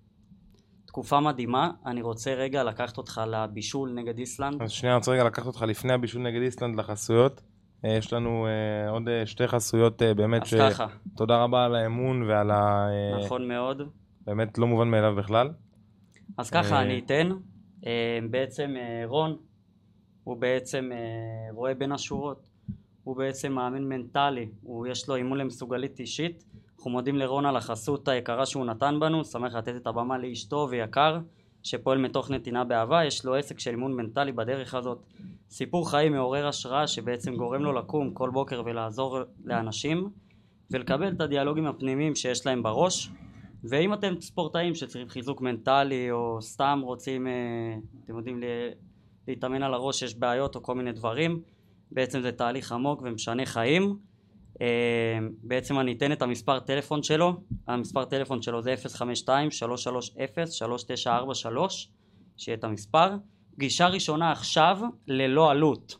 תקופה מדהימה. אני רוצה רגע לקחת אותך לבישול נגד איסלנד. אז שנייה, אני רוצה רגע לקחת אותך לפני הבישול נגד איסלנד לחסויות. יש לנו עוד שתי חסויות באמת ש... אז ככה. תודה רבה על האמון ועל ה... נכון מאוד. באמת לא מובן מאליו בכלל. אז ככה, אני אתן. בעצם רון הוא בעצם רואה בין השורות, הוא בעצם מאמן מנטלי, הוא יש לו אימון למסוגלית אישית. אנחנו מודים לרון על החסות היקרה שהוא נתן בנו, שמח לתת את הבמה לאשתו ויקר שפועל מתוך נתינה באהבה. יש לו עסק של אימון מנטלי בדרך הזאת, סיפור חיים מעורר השראה שבעצם גורם לו לקום כל בוקר ולעזור לאנשים ולקבל את הדיאלוגים הפנימיים שיש להם בראש. ואם אתם ספורטאים שצריכים חיזוק מנטלי או סתם רוצים, אתם יודעים, להתאמן על הראש, יש בעיות או כל מיני דברים, בעצם זה תהליך עמוק ומשנה חיים. בעצם אני אתן את המספר טלפון שלו, המספר טלפון שלו זה אפס חמש שתיים שלוש שלוש אפס שלוש תשע ארבע שלוש, שיהיה את המספר. פגישה ראשונה עכשיו ללא עלות,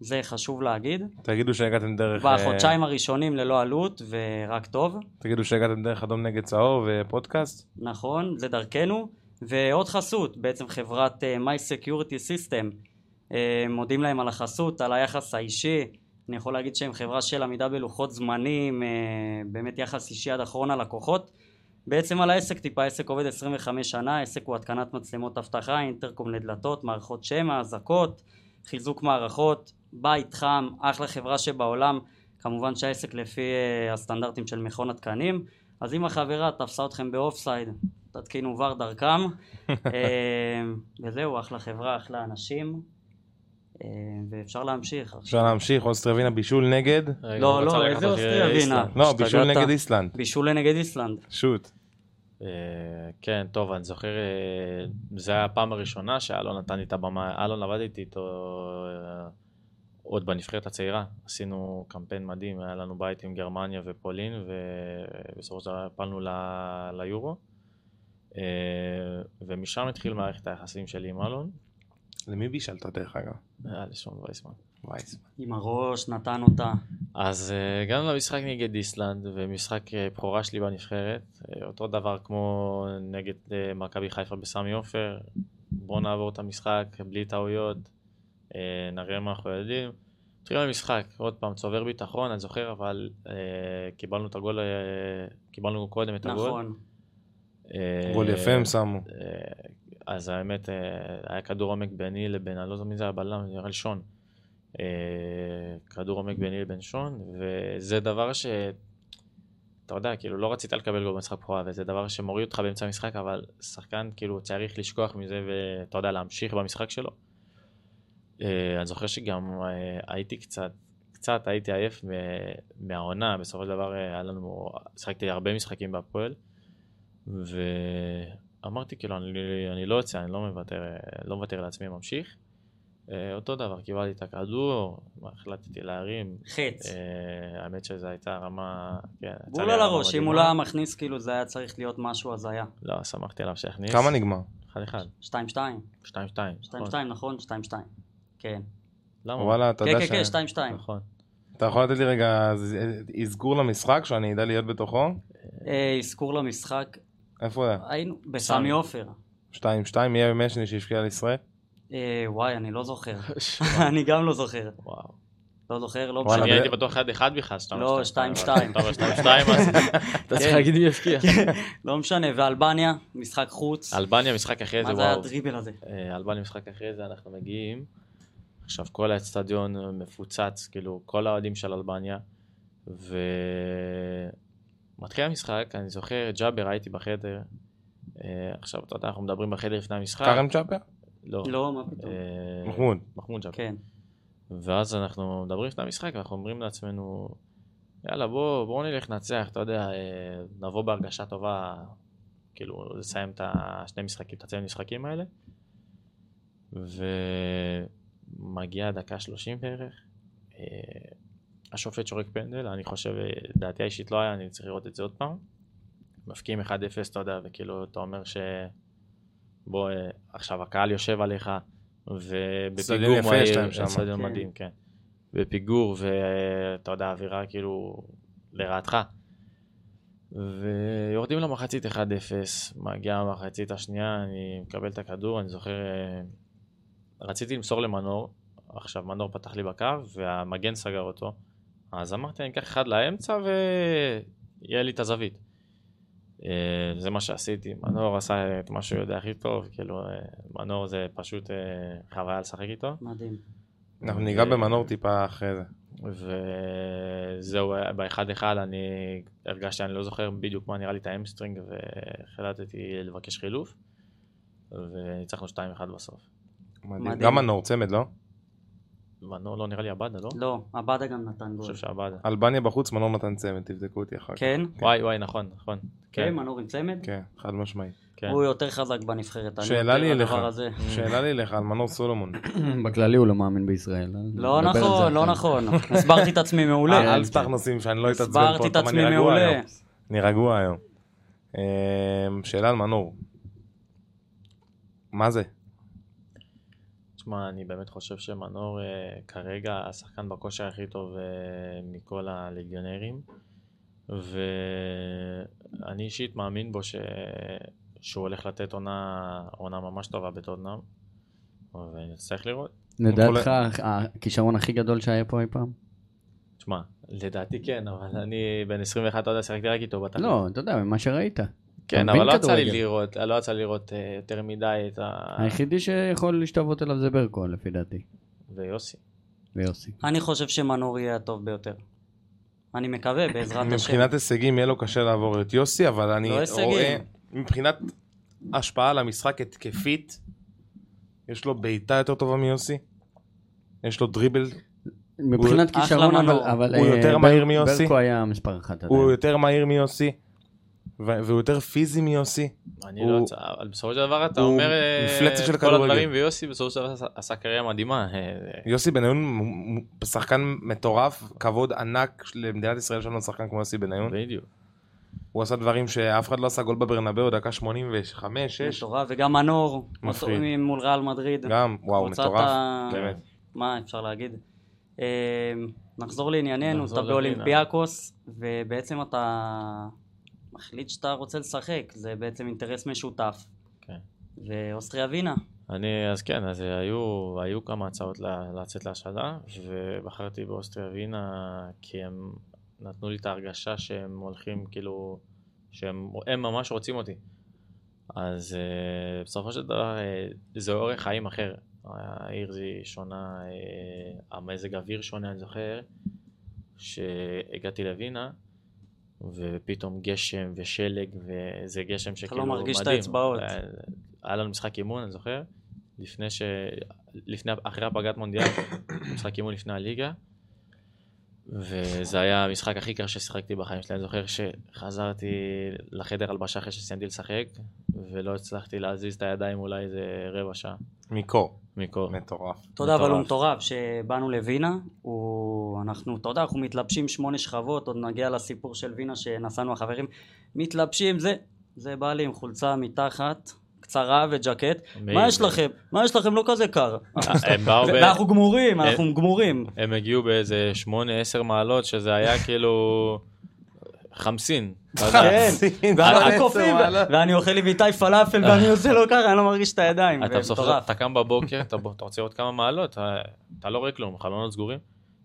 זה חשוב להגיד. תגידו שהגעתם דרך... בחודשיים הראשונים ללא עלות, ורק טוב. תגידו שהגעתם דרך אדום נגד צהוב ופודקאסט. נכון, זה דרכנו. ועוד חסות, בעצם חברת My Security System. מודים להם על החסות, על היחס האישי. אני יכול להגיד שהם חברה של עמידה בלוחות זמנים, באמת יחס אישי עד אחרון הלקוחות. בעצם על העסק טיפה, העסק עובד עשרים וחמש שנה, העסק הוא התקנת מצלמות אבטחה, אינטרקום לדלתות, מערכות שמע, אזעקות, חיזוק מערכות, בית חם, אחלה חברה שבעולם. כמובן שהעסק לפי הסטנדרטים של מכון התקנים. אז אם החברה תפסה אתכם באופסייד, תתקינו ור דרכם. וזהו, אחלה חברה, אחלה אנשים. ואפשר להמשיך. אפשר להמשיך, אוסטריה ווינה, בישול נגד? לא, לא, איזה אוסטריה ווינה? לא, בישול נגד איסלנד. בישול נגד איסלנד. שוט. כן, טוב, אני זוכר, זה היה הפעם הראשונה שאלון נתן לי את הבמה, אלון עבד איתי איתו עוד בנבחרת הצעירה, עשינו קמפיין מדהים, היה לנו בית עם גרמניה ופולין, ובסופו של דבר פעלנו ליורו, ומשם התחיל מערכת היחסים שלי עם אלון. למי בישלת דרך אגב? היה לשון וייסמן. וייסמן. עם הראש נתן אותה. אז גם למשחק נגד איסלנד, ומשחק בחורה שלי בנבחרת, אותו דבר כמו נגד מכבי חיפה בסמי עופר, בואו נעבור את המשחק בלי טעויות, נראה מה אנחנו יודעים. תחיל במשחק, עוד פעם, צובר ביטחון, אני זוכר, אבל קיבלנו את הגול, קיבלנו קודם את הגול. נכון. גול יפה הם שמו. אז האמת, היה כדור עומק ביני לבין, אני לא זו מי זה היה בלם, זה נראה שון. כדור עומק ביני לבין שון, וזה דבר ש... אתה יודע, כאילו, לא רצית לקבל גול במשחק בחורה, וזה דבר שמוריד אותך באמצע המשחק, אבל שחקן, כאילו, צריך לשכוח מזה, ואתה יודע, להמשיך במשחק שלו. אני זוכר שגם הייתי קצת, קצת הייתי עייף מהעונה, בסופו של דבר היה לנו, שחקתי הרבה משחקים בהפועל, ואמרתי כאילו, אני, אני לא יוצא, אני לא מוותר, לא מוותר לעצמי, ממשיך. אותו דבר, קיבלתי את הכדור, החלטתי להרים. חץ. האמת שזו הייתה רמה, כן. בול על הראש, אם הוא לא מכניס, כאילו זה היה צריך להיות משהו, אז היה. לא, שמחתי עליו שהכניס. כמה נגמר? אחד אחד. שתיים שתיים. שתיים שתיים. שתיים שתיים, נכון? שתיים שתיים. כן. למה? וואלה, אתה יודע ש... כן, כן, שתיים שתיים. נכון. אתה יכול לתת לי רגע אזכור למשחק, שאני יודע להיות בתוכו? אזכור למשחק. איפה היה? היינו בסמי עופר. שתיים שתיים, יהיה במשני שהפקיע על ישראל? וואי, אני לא זוכר. אני גם לא זוכר. וואו. לא זוכר, לא משנה. אני הייתי בטוח אחד אחד בכלל. לא, שתיים שתיים. שתיים שתיים, אז אתה צריך להגיד מי יפקיע. לא משנה, ואלבניה, משחק חוץ. אלבניה, משחק אחרי זה, וואו. מה זה היה הדריבל הזה? אלבניה, משחק אחרי זה, אנחנו מגיעים. עכשיו, כל האצטדיון מפוצץ, כאילו, כל האוהדים של אלבניה. ומתחיל המשחק, אני זוכר, ג'אבר הייתי בחדר. עכשיו, אתה יודע, אנחנו מדברים בחדר לפני המשחק. קרם ג'אבר? לא. לא, מה פתאום? מחמוד. מחמוד ג'אבר. כן. ואז אנחנו מדברים לפני המשחק, ואנחנו אומרים לעצמנו, יאללה, בוא, בוא נלך נצח, אתה יודע, נבוא בהרגשה טובה, כאילו, לסיים את השני משחקים, את הציים משחקים האלה. ומגיע דקה שלושים בערך. השופט שורק פנדל, אני חושב, דעתי האישית לא היה, אני צריך לראות את זה עוד פעם. מפקיעים אחד אפס, אתה יודע, וכאילו, אתה אומר ש... בוא, עכשיו הקהל יושב עליך, ובפיגור מהיר, סדר מדהים, כן. בפיגור, ואתה יודע, האווירה כאילו לרעתך. ויורדים למחצית אחד אפס, מגיעה המחצית השנייה, אני מקבל את הכדור, אני זוכר, רציתי למסור למנור, עכשיו מנור פתח לי בקו, והמגן סגר אותו, אז אמרתי, אני אקח אחד לאמצע, ויהיה לי את הזווית. זה מה שעשיתי, מנור עשה את מה שהוא יודע הכי טוב, כאילו, מנור זה פשוט חוויה לשחק איתו. מדהים. אנחנו ניגע במנור טיפה אחרי זה. וזהו, באחד אחד אני הרגשתי, אני לא זוכר בדיוק מה נראה לי את האמסטרינג, והחלטתי לבקש חילוף, וניצחנו שתיים אחד בסוף. גם מנור צמד, לא? מנור לא נראה לי עבדה, לא? לא, עבדה גם נתן גול. אני חושב שעבדה. אלבניה בחוץ, מנור נתן צמד, תבדקו אותי אחר כך. כן? וואי, וואי, נכון, נכון. כן, מנור עם צמד? כן, חד משמעית. הוא יותר חזק בנבחרת. שאלה לי אליך, שאלה לי אליך, על מנור סולומון. בכללי הוא לא מאמין בישראל. לא נכון, לא נכון. הסברתי את עצמי מעולה. אל תפתח נושאים שאני לא אתעצבן פה. הסברתי את עצמי מעולה. אני רגוע היום. שאלה על מנור. מה זה? תשמע, אני באמת חושב שמנור כרגע השחקן בכושר הכי טוב מכל הליגיונרים. ואני אישית מאמין בו ש... שהוא הולך לתת עונה, עונה ממש טובה בטוטנהאם, ונצטרך לראות. לדעתך הכישרון הכי גדול שהיה פה אי פעם? תשמע, לדעתי כן, אבל אני בן עשרים ואחת, אתה יודע, שחקתי רק איתו בתחילת. לא, אתה יודע, ממה שראית. כן, אבל לא יצא לי לראות, לא יצא לי לראות יותר מדי את ה... היחידי שיכול להשתוות אליו זה ברקו, לפי דעתי. ויוסי. ויוסי. אני חושב שמנור יהיה הטוב ביותר. אני מקווה, בעזרת השם. מבחינת הישגים יהיה לו קשה לעבור את יוסי, אבל אני רואה, מבחינת השפעה על המשחק התקפית, יש לו בעיטה יותר טובה מיוסי, יש לו דריבל. מבחינת כישרון, אבל הוא יותר מהיר מיוסי. ברקו היה מספר אחת. הוא יותר מהיר מיוסי, והוא יותר פיזי מיוסי. אני לא רוצה, אבל בסופו של דבר אתה אומר כל הדברים, ויוסי בסופו של דבר עשה קריירה מדהימה. יוסי בניון שחקן מטורף, כבוד ענק למדינת ישראל שלנו, שחקן כמו יוסי בניון. בדיוק. הוא עשה דברים שאף אחד לא עשה, גול בברנבאו, דקה שמונים וחמש, שש. מטורף, וגם מנור, מול ריאל מדריד. גם, וואו, מטורף. מה אפשר להגיד? נחזור לענייננו, אתה באולימפיאקוס, ובעצם אתה... מחליט שאתה רוצה לשחק, זה בעצם אינטרס משותף. כן. ואוסטריה ווינה. אני, אז כן, אז היו, היו כמה הצעות לצאת להשאלה, ובחרתי באוסטריה ווינה, כי הם נתנו לי את ההרגשה שהם הולכים, כאילו, שהם הם ממש רוצים אותי. אז uh, בסופו של דבר, uh, זה אורח חיים אחר. העיר זה שונה, uh, המזג אוויר שונה, אני זוכר, שהגעתי לווינה, ופתאום גשם ושלג, וזה גשם שכאילו מדהים. אתה לא מרגיש את האצבעות. היה לנו משחק אימון, אני זוכר, לפני ש... לפני... אחרי הפגעת מונדיאל, משחק אימון לפני הליגה, וזה היה המשחק הכי קר ששיחקתי בחיים שלי. אני זוכר שחזרתי לחדר הלבשה אחרי שסיימתי לשחק, ולא הצלחתי להזיז את הידיים אולי איזה רבע שעה. מקור. מקור. מטורף. תודה, אבל הוא מטורף, שבאנו לווינה, אנחנו, תודה, אנחנו מתלבשים שמונה שכבות, עוד נגיע לסיפור של וינה שנסענו החברים, מתלבשים, זה, זה בא לי עם חולצה מתחת, קצרה וג'קט, מה יש לכם? מה יש לכם? לא כזה קר. אנחנו גמורים, אנחנו גמורים. הם הגיעו באיזה שמונה, עשר מעלות, שזה היה כאילו... חמסין. ואני אוכל לי ביטאי פלאפל ואני עושה לו ככה, אני לא מרגיש את הידיים. אתה קם בבוקר, אתה רוצה עוד כמה מעלות, אתה לא רואה כלום, חלונות סגורים,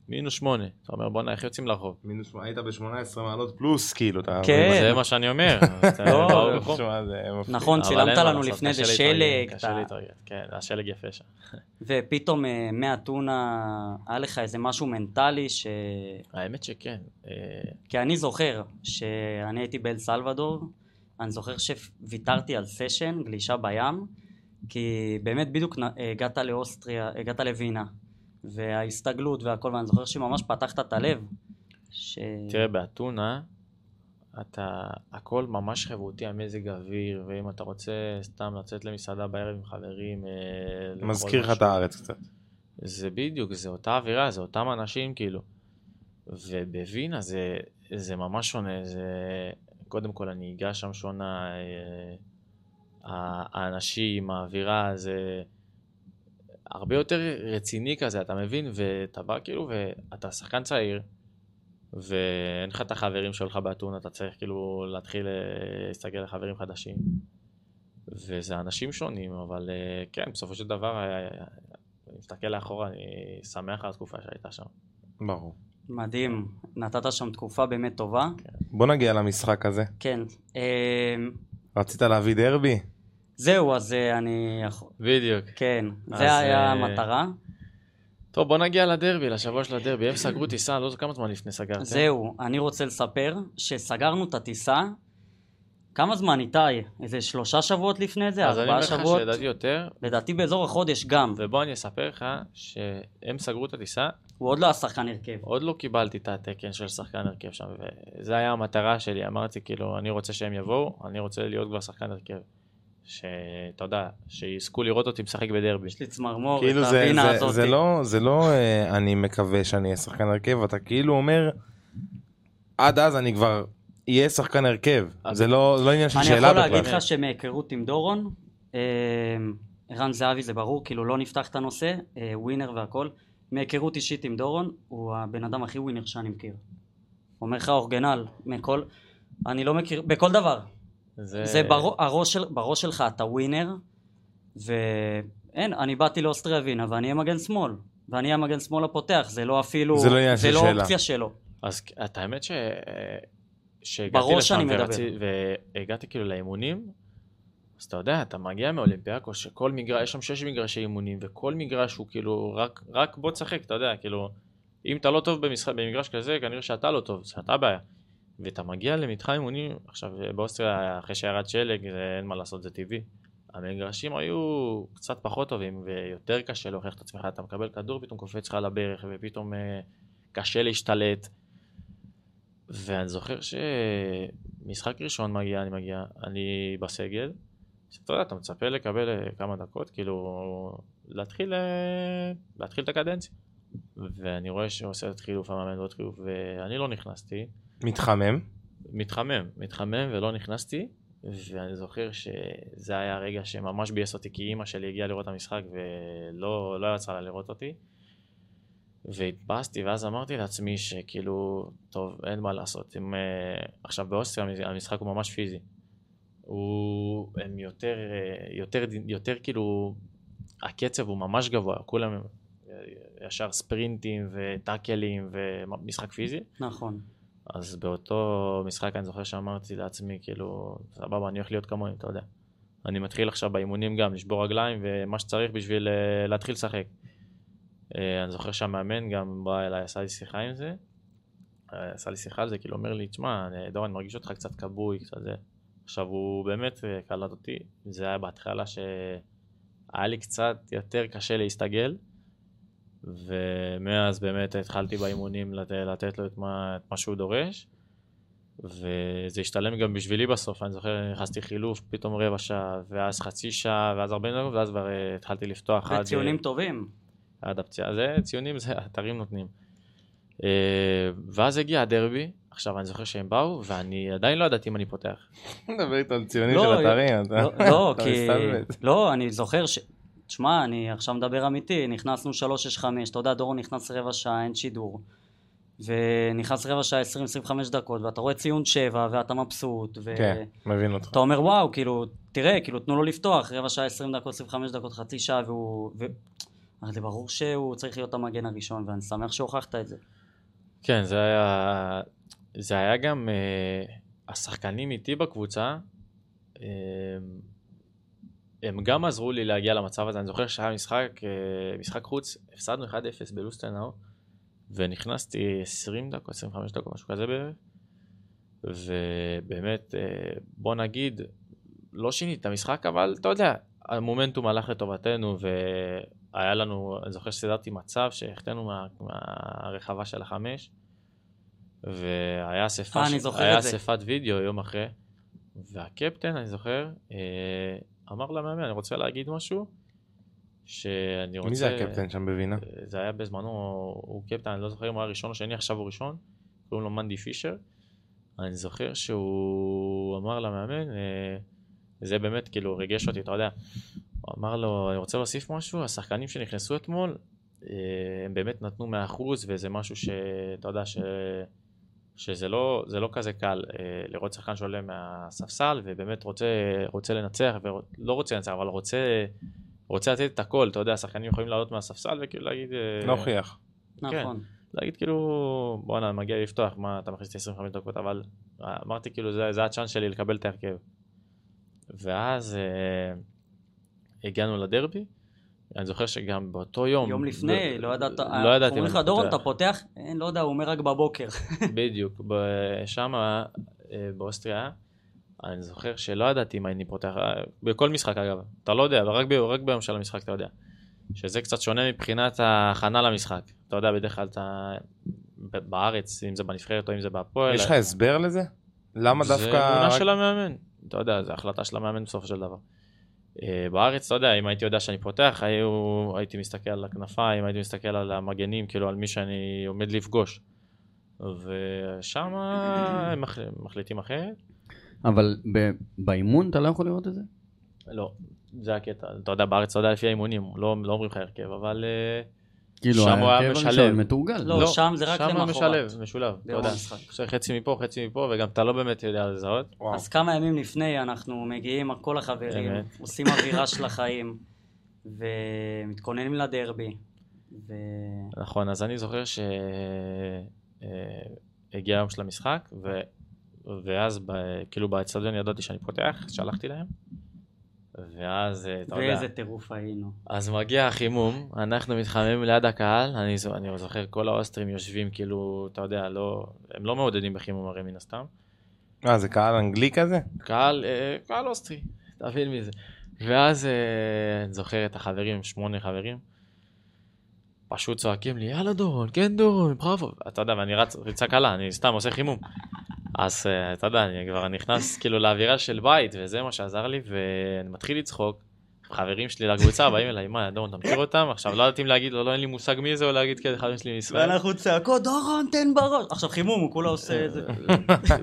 מינוס שמונה. אתה אומר, בוא נאיך יוצאים לרחוב. מינוס שמונה, היית ב-שמונה עשרה מעלות פלוס, כאילו. כן. זה מה שאני אומר. נכון, צילמת לנו לפני זה שלג. קשה להתרגל, כן, השלג יפה שם. ופתאום מהטונה, היה לך איזה משהו מנטלי ש... האמת שכן. כי אני זוכר שאני הייתי באל סלוודור, אני זוכר שוויתרתי על סשן, גלישה בים, כי באמת בדיוק הגעת לאוסטריה, הגעת לווינה. וההסתגלות והכל, ואני זוכר שממש פתחת את הלב. ש... תראה, באתונה, אתה, הכל ממש חברותי, המזג האוויר, ואם אתה רוצה סתם לצאת למסעדה בערב עם חברים... מזכיר לך את הארץ קצת. זה בדיוק, זה אותה אווירה, זה אותם אנשים, כאילו. ובווינה זה, זה ממש שונה, זה... קודם כל הנהיגה שם שונה, האנשים, האווירה, זה... הרבה יותר רציני כזה, אתה מבין, ואתה בא כאילו, ואתה שחקן צעיר, ואין לך את החברים שלך באתונה, אתה צריך כאילו להתחיל להסתגל לחברים חדשים. וזה אנשים שונים, אבל כן, בסופו של דבר, אני מסתכל לאחורה, אני שמח על התקופה שהייתה שם. ברור. מדהים, נתת שם תקופה באמת טובה. בוא נגיע למשחק הזה. כן. רצית להביא דרבי? זהו, אז אני... בדיוק. כן, זה היה המטרה. טוב, בוא נגיע לדרבי, לשבוע של הדרבי. הם סגרו טיסה, לא כמה זמן לפני סגרתם? זהו, אני רוצה לספר שסגרנו את הטיסה. כמה זמן, איתי? איזה שלושה שבועות לפני זה? אז אני אומר לך שלדעתי יותר. לדעתי באזור החודש גם. ובוא אני אספר לך שהם סגרו את הטיסה. הוא עוד לא השחקן הרכב. עוד לא קיבלתי את התקן של שחקן הרכב שם. וזה היה המטרה שלי. אמרתי כאילו, אני רוצה שהם יבואו, אני רוצה להיות כבר שחקן הרכב. שאתה יודע, שיזכו לראות אותי משחק בדרבי. יש לי צמרמור כאילו את הבינה הזאת. זה לא, זה לא אני מקווה שאני אהיה שחקן הרכב, אתה כאילו אומר, עד אז אני כבר אהיה שחקן הרכב. זה לא, לא עניין של שאלה בכלל. אני יכול להגיד לך שמהיכרות עם דורון, ערן זהבי זה ברור, כאילו לא נפתח את הנושא, ווינר והכל. מהיכרות אישית עם דורון, הוא הבן אדם הכי ווינר שאני מכיר. אומר לך אורגנל, מכל, אני לא מכיר, בכל דבר. זה, זה ברור, הראש של, בראש שלך אתה ווינר, ואין, אני באתי לאוסטריה ווינה ואני מגן שמאל, ואני מגן שמאל הפותח, זה לא אפילו, זה לא, זה לא אופציה שלו. אז את האמת ש... שהגעתי לשם ורצי, והגעתי כאילו לאימונים, אז אתה יודע, אתה מגיע מאולימפיאקוס, שכל מגרש, יש שם שש מגרשי אימונים, וכל מגרש הוא כאילו, רק, רק בוא תשחק, אתה יודע, כאילו, אם אתה לא טוב במשחק, במגרש כזה, כנראה שאתה לא טוב, שאתה בעיה. ואתה מגיע למתחם אימונים, עכשיו באוסטריה אחרי שירד שלג, אין מה לעשות, זה טבעי. המגרשים היו קצת פחות טובים ויותר קשה להוכיח את עצמך, אתה מקבל כדור, פתאום קופץ לך על הברך ופתאום אה, קשה להשתלט. ואני זוכר שמשחק ראשון מגיע, אני מגיע, אני בסגל, אתה יודע, אתה מצפה לקבל כמה דקות, כאילו להתחיל, להתחיל את הקדנציה. ואני רואה שעושה את חילוף המאמן ועוד חילוף, ואני לא נכנסתי. מתחמם? מתחמם, מתחמם ולא נכנסתי, ואני זוכר שזה היה הרגע שממש בייס אותי, כי אמא שלי הגיעה לראות המשחק ולא לא יצא לה לראות אותי, והתבאסתי, ואז אמרתי לעצמי שכאילו, טוב, אין מה לעשות, הם, עכשיו באוסטריה המשחק הוא ממש פיזי, הוא, הם יותר, יותר, יותר כאילו, הקצב הוא ממש גבוה, כולם ישר ספרינטים וטאקלים ומשחק פיזי. נכון. אז באותו משחק אני זוכר שאמרתי לעצמי, כאילו, סבבה, אני הולך להיות כמוהם, אתה יודע. אני מתחיל עכשיו באימונים גם, לשבור רגליים ומה שצריך בשביל להתחיל לשחק. אני זוכר שהמאמן גם בא אליי, עשה לי שיחה עם זה. עשה לי שיחה על זה, כאילו אומר לי, תשמע, דור, אני מרגיש אותך קצת קבוי, קצת זה. עכשיו הוא באמת קלט אותי, זה היה בהתחלה שהיה לי קצת יותר קשה להסתגל. ומאז באמת התחלתי באימונים לת... לתת לו את מה... את מה שהוא דורש, וזה השתלם גם בשבילי בסוף. אני זוכר, נכנסתי חילוף, פתאום רבע שעה, ואז חצי שעה, ואז הרבה דקות, ואז כבר התחלתי לפתוח. זה ציונים עד... טובים. עד הפציעה, זה ציונים, זה אתרים נותנים. ואז הגיע הדרבי, עכשיו אני זוכר שהם באו, ואני עדיין לא ידעתי אם אני פותח. מדבר איתו על ציונים לא, של אתרים, אתה מסתלבט. לא, לא, כי... לא, אני זוכר ש... תשמע, אני עכשיו מדבר אמיתי, נכנסנו שלוש שש חמש, אתה יודע, דורון נכנס רבע שעה, אין שידור, ונכנס רבע שעה עשרים עד עשרים וחמש דקות, ואתה רואה ציון שבע, ואתה מבסוט, ו... כן, מבין אותך. אתה אומר, וואו, כאילו, תראה, כאילו, תנו לו לפתוח, רבע שעה עשרים דקות, עשרים וחמש דקות, חצי שעה, והוא... ו... אבל זה ברור שהוא צריך להיות המגן הראשון, ואני שמח שהוכחת את זה. כן, זה היה... זה היה גם... Uh, השחקנים איתי בקבוצה, uh, הם גם עזרו לי להגיע למצב הזה. אני זוכר שהיה משחק, משחק חוץ, הפסדנו אחד אפס בלוסטנאו, ונכנסתי עשרים דקות, עשרים וחמש דקות, משהו כזה בערך, ובאמת, בוא נגיד, לא שינית את המשחק, אבל אתה יודע, המומנטום הלך לטובתנו, והיה לנו, אני זוכר שסידרתי מצב, שהחתנו מהרחבה של החמש, והיה אספת וידאו יום אחרי, והקפטן, אני זוכר, אמר למאמן, אני רוצה להגיד משהו, שאני רוצה... מי זה הקפטן שם בווינה? זה היה בזמנו, הוא קפטן, אני לא זוכר אם הוא היה ראשון או שני, עכשיו הוא ראשון, קוראים לו מנדי פישר, אני זוכר שהוא אמר למאמן, זה באמת כאילו רגש אותי, אתה יודע, הוא אמר לו, אני רוצה להוסיף משהו, השחקנים שנכנסו אתמול, הם באמת נתנו מאה אחוז, וזה משהו שאתה יודע, ש... שזה לא, זה לא כזה קל לראות שחקן שעולה מהספסל, ובאמת רוצה, רוצה לנצח, ולא רוצה לנצח, אבל רוצה, רוצה לתת את הכל, אתה יודע, השחקנים יכולים לעלות מהספסל, וכאילו להגיד... נוכיח. כן, נכון. להגיד כאילו, בוא נה, מגיע לפתוח, מה, אתה מכניס את עשרים וחמש דקות, אבל אמרתי כאילו, זה, זה הצ'אנס שלי לקבל את ההרכב. ואז אה, הגענו לדרבי, אני זוכר שגם באותו יום... יום לפני, ב... לא ידעת... לא ידעתי... אומרים לך, דורון, אתה פותח? אין, לא יודע, הוא אומר רק בבוקר. בדיוק. שם, באוסטריה, אני זוכר שלא ידעתי מה אני פותח. בכל משחק, אגב. אתה לא יודע, רק, ב... רק ביום של המשחק אתה יודע. שזה קצת שונה מבחינת ההכנה למשחק. אתה יודע, בדרך כלל אתה... בארץ, אם זה בנבחרת או אם זה בפועל... יש לך הסבר לזה? למה דווקא... זה אמונה רק... של המאמן. אתה יודע, זו החלטה של המאמן בסוף של דבר. בארץ, אתה יודע, אם הייתי יודע שאני פותח, הייתי מסתכל על הכנפיים, הייתי מסתכל על המגנים, כאילו על מי שאני עומד לפגוש. ושם הם מחליטים אחרת. אבל באימון אתה לא יכול לראות את זה? לא, זה הקטע. אתה יודע, בארץ אתה יודע לפי האימונים, לא אומרים לך הרכב, אבל שם הוא היה משלב. לא, שם זה רק למחרת. שם הוא משלב, משולב. חצי מפה, חצי מפה, וגם אתה לא באמת יודע לזהות. אז כמה ימים לפני אנחנו מגיעים, כל החברים, עושים אווירה של החיים, ומתכוננים לדרבי. נכון, אז אני זוכר שהגיע היום של המשחק, ואז כאילו באצטדיון ידעתי שאני פותח, שלחתי להם. ואז, אתה יודע... ואיזה טירוף היינו. אז מגיע החימום, אנחנו מתחממים ליד הקהל, אני, אני זוכר, כל האוסטרים יושבים כאילו, אתה יודע, לא, הם לא מעודדים בחימום הרי מן הסתם. אה, זה קהל אנגלי כזה? קהל, קהל אוסטרי, תבין מזה. ואז, אני זוכר את החברים, שמונה חברים, פשוט צועקים לי, יאללה דורון, כן דורון, בראבו. אתה יודע, ואני רצ, ריצה קלה, אני סתם עושה חימום. אז אתה יודע, אני כבר נכנס כאילו לאווירה של בית, וזה מה שעזר לי, ואני מתחיל לצחוק. חברים שלי לקבוצה באים אליי, מה, דורון, אתה מכיר אותם? עכשיו לא יודעים להגיד, לא, לא אין לי מושג מי זה, או להגיד כאלה חברים שלי מישראל. ואנחנו צעקות, דורון, תן בראש. עכשיו חימום, הוא כולה עושה את זה.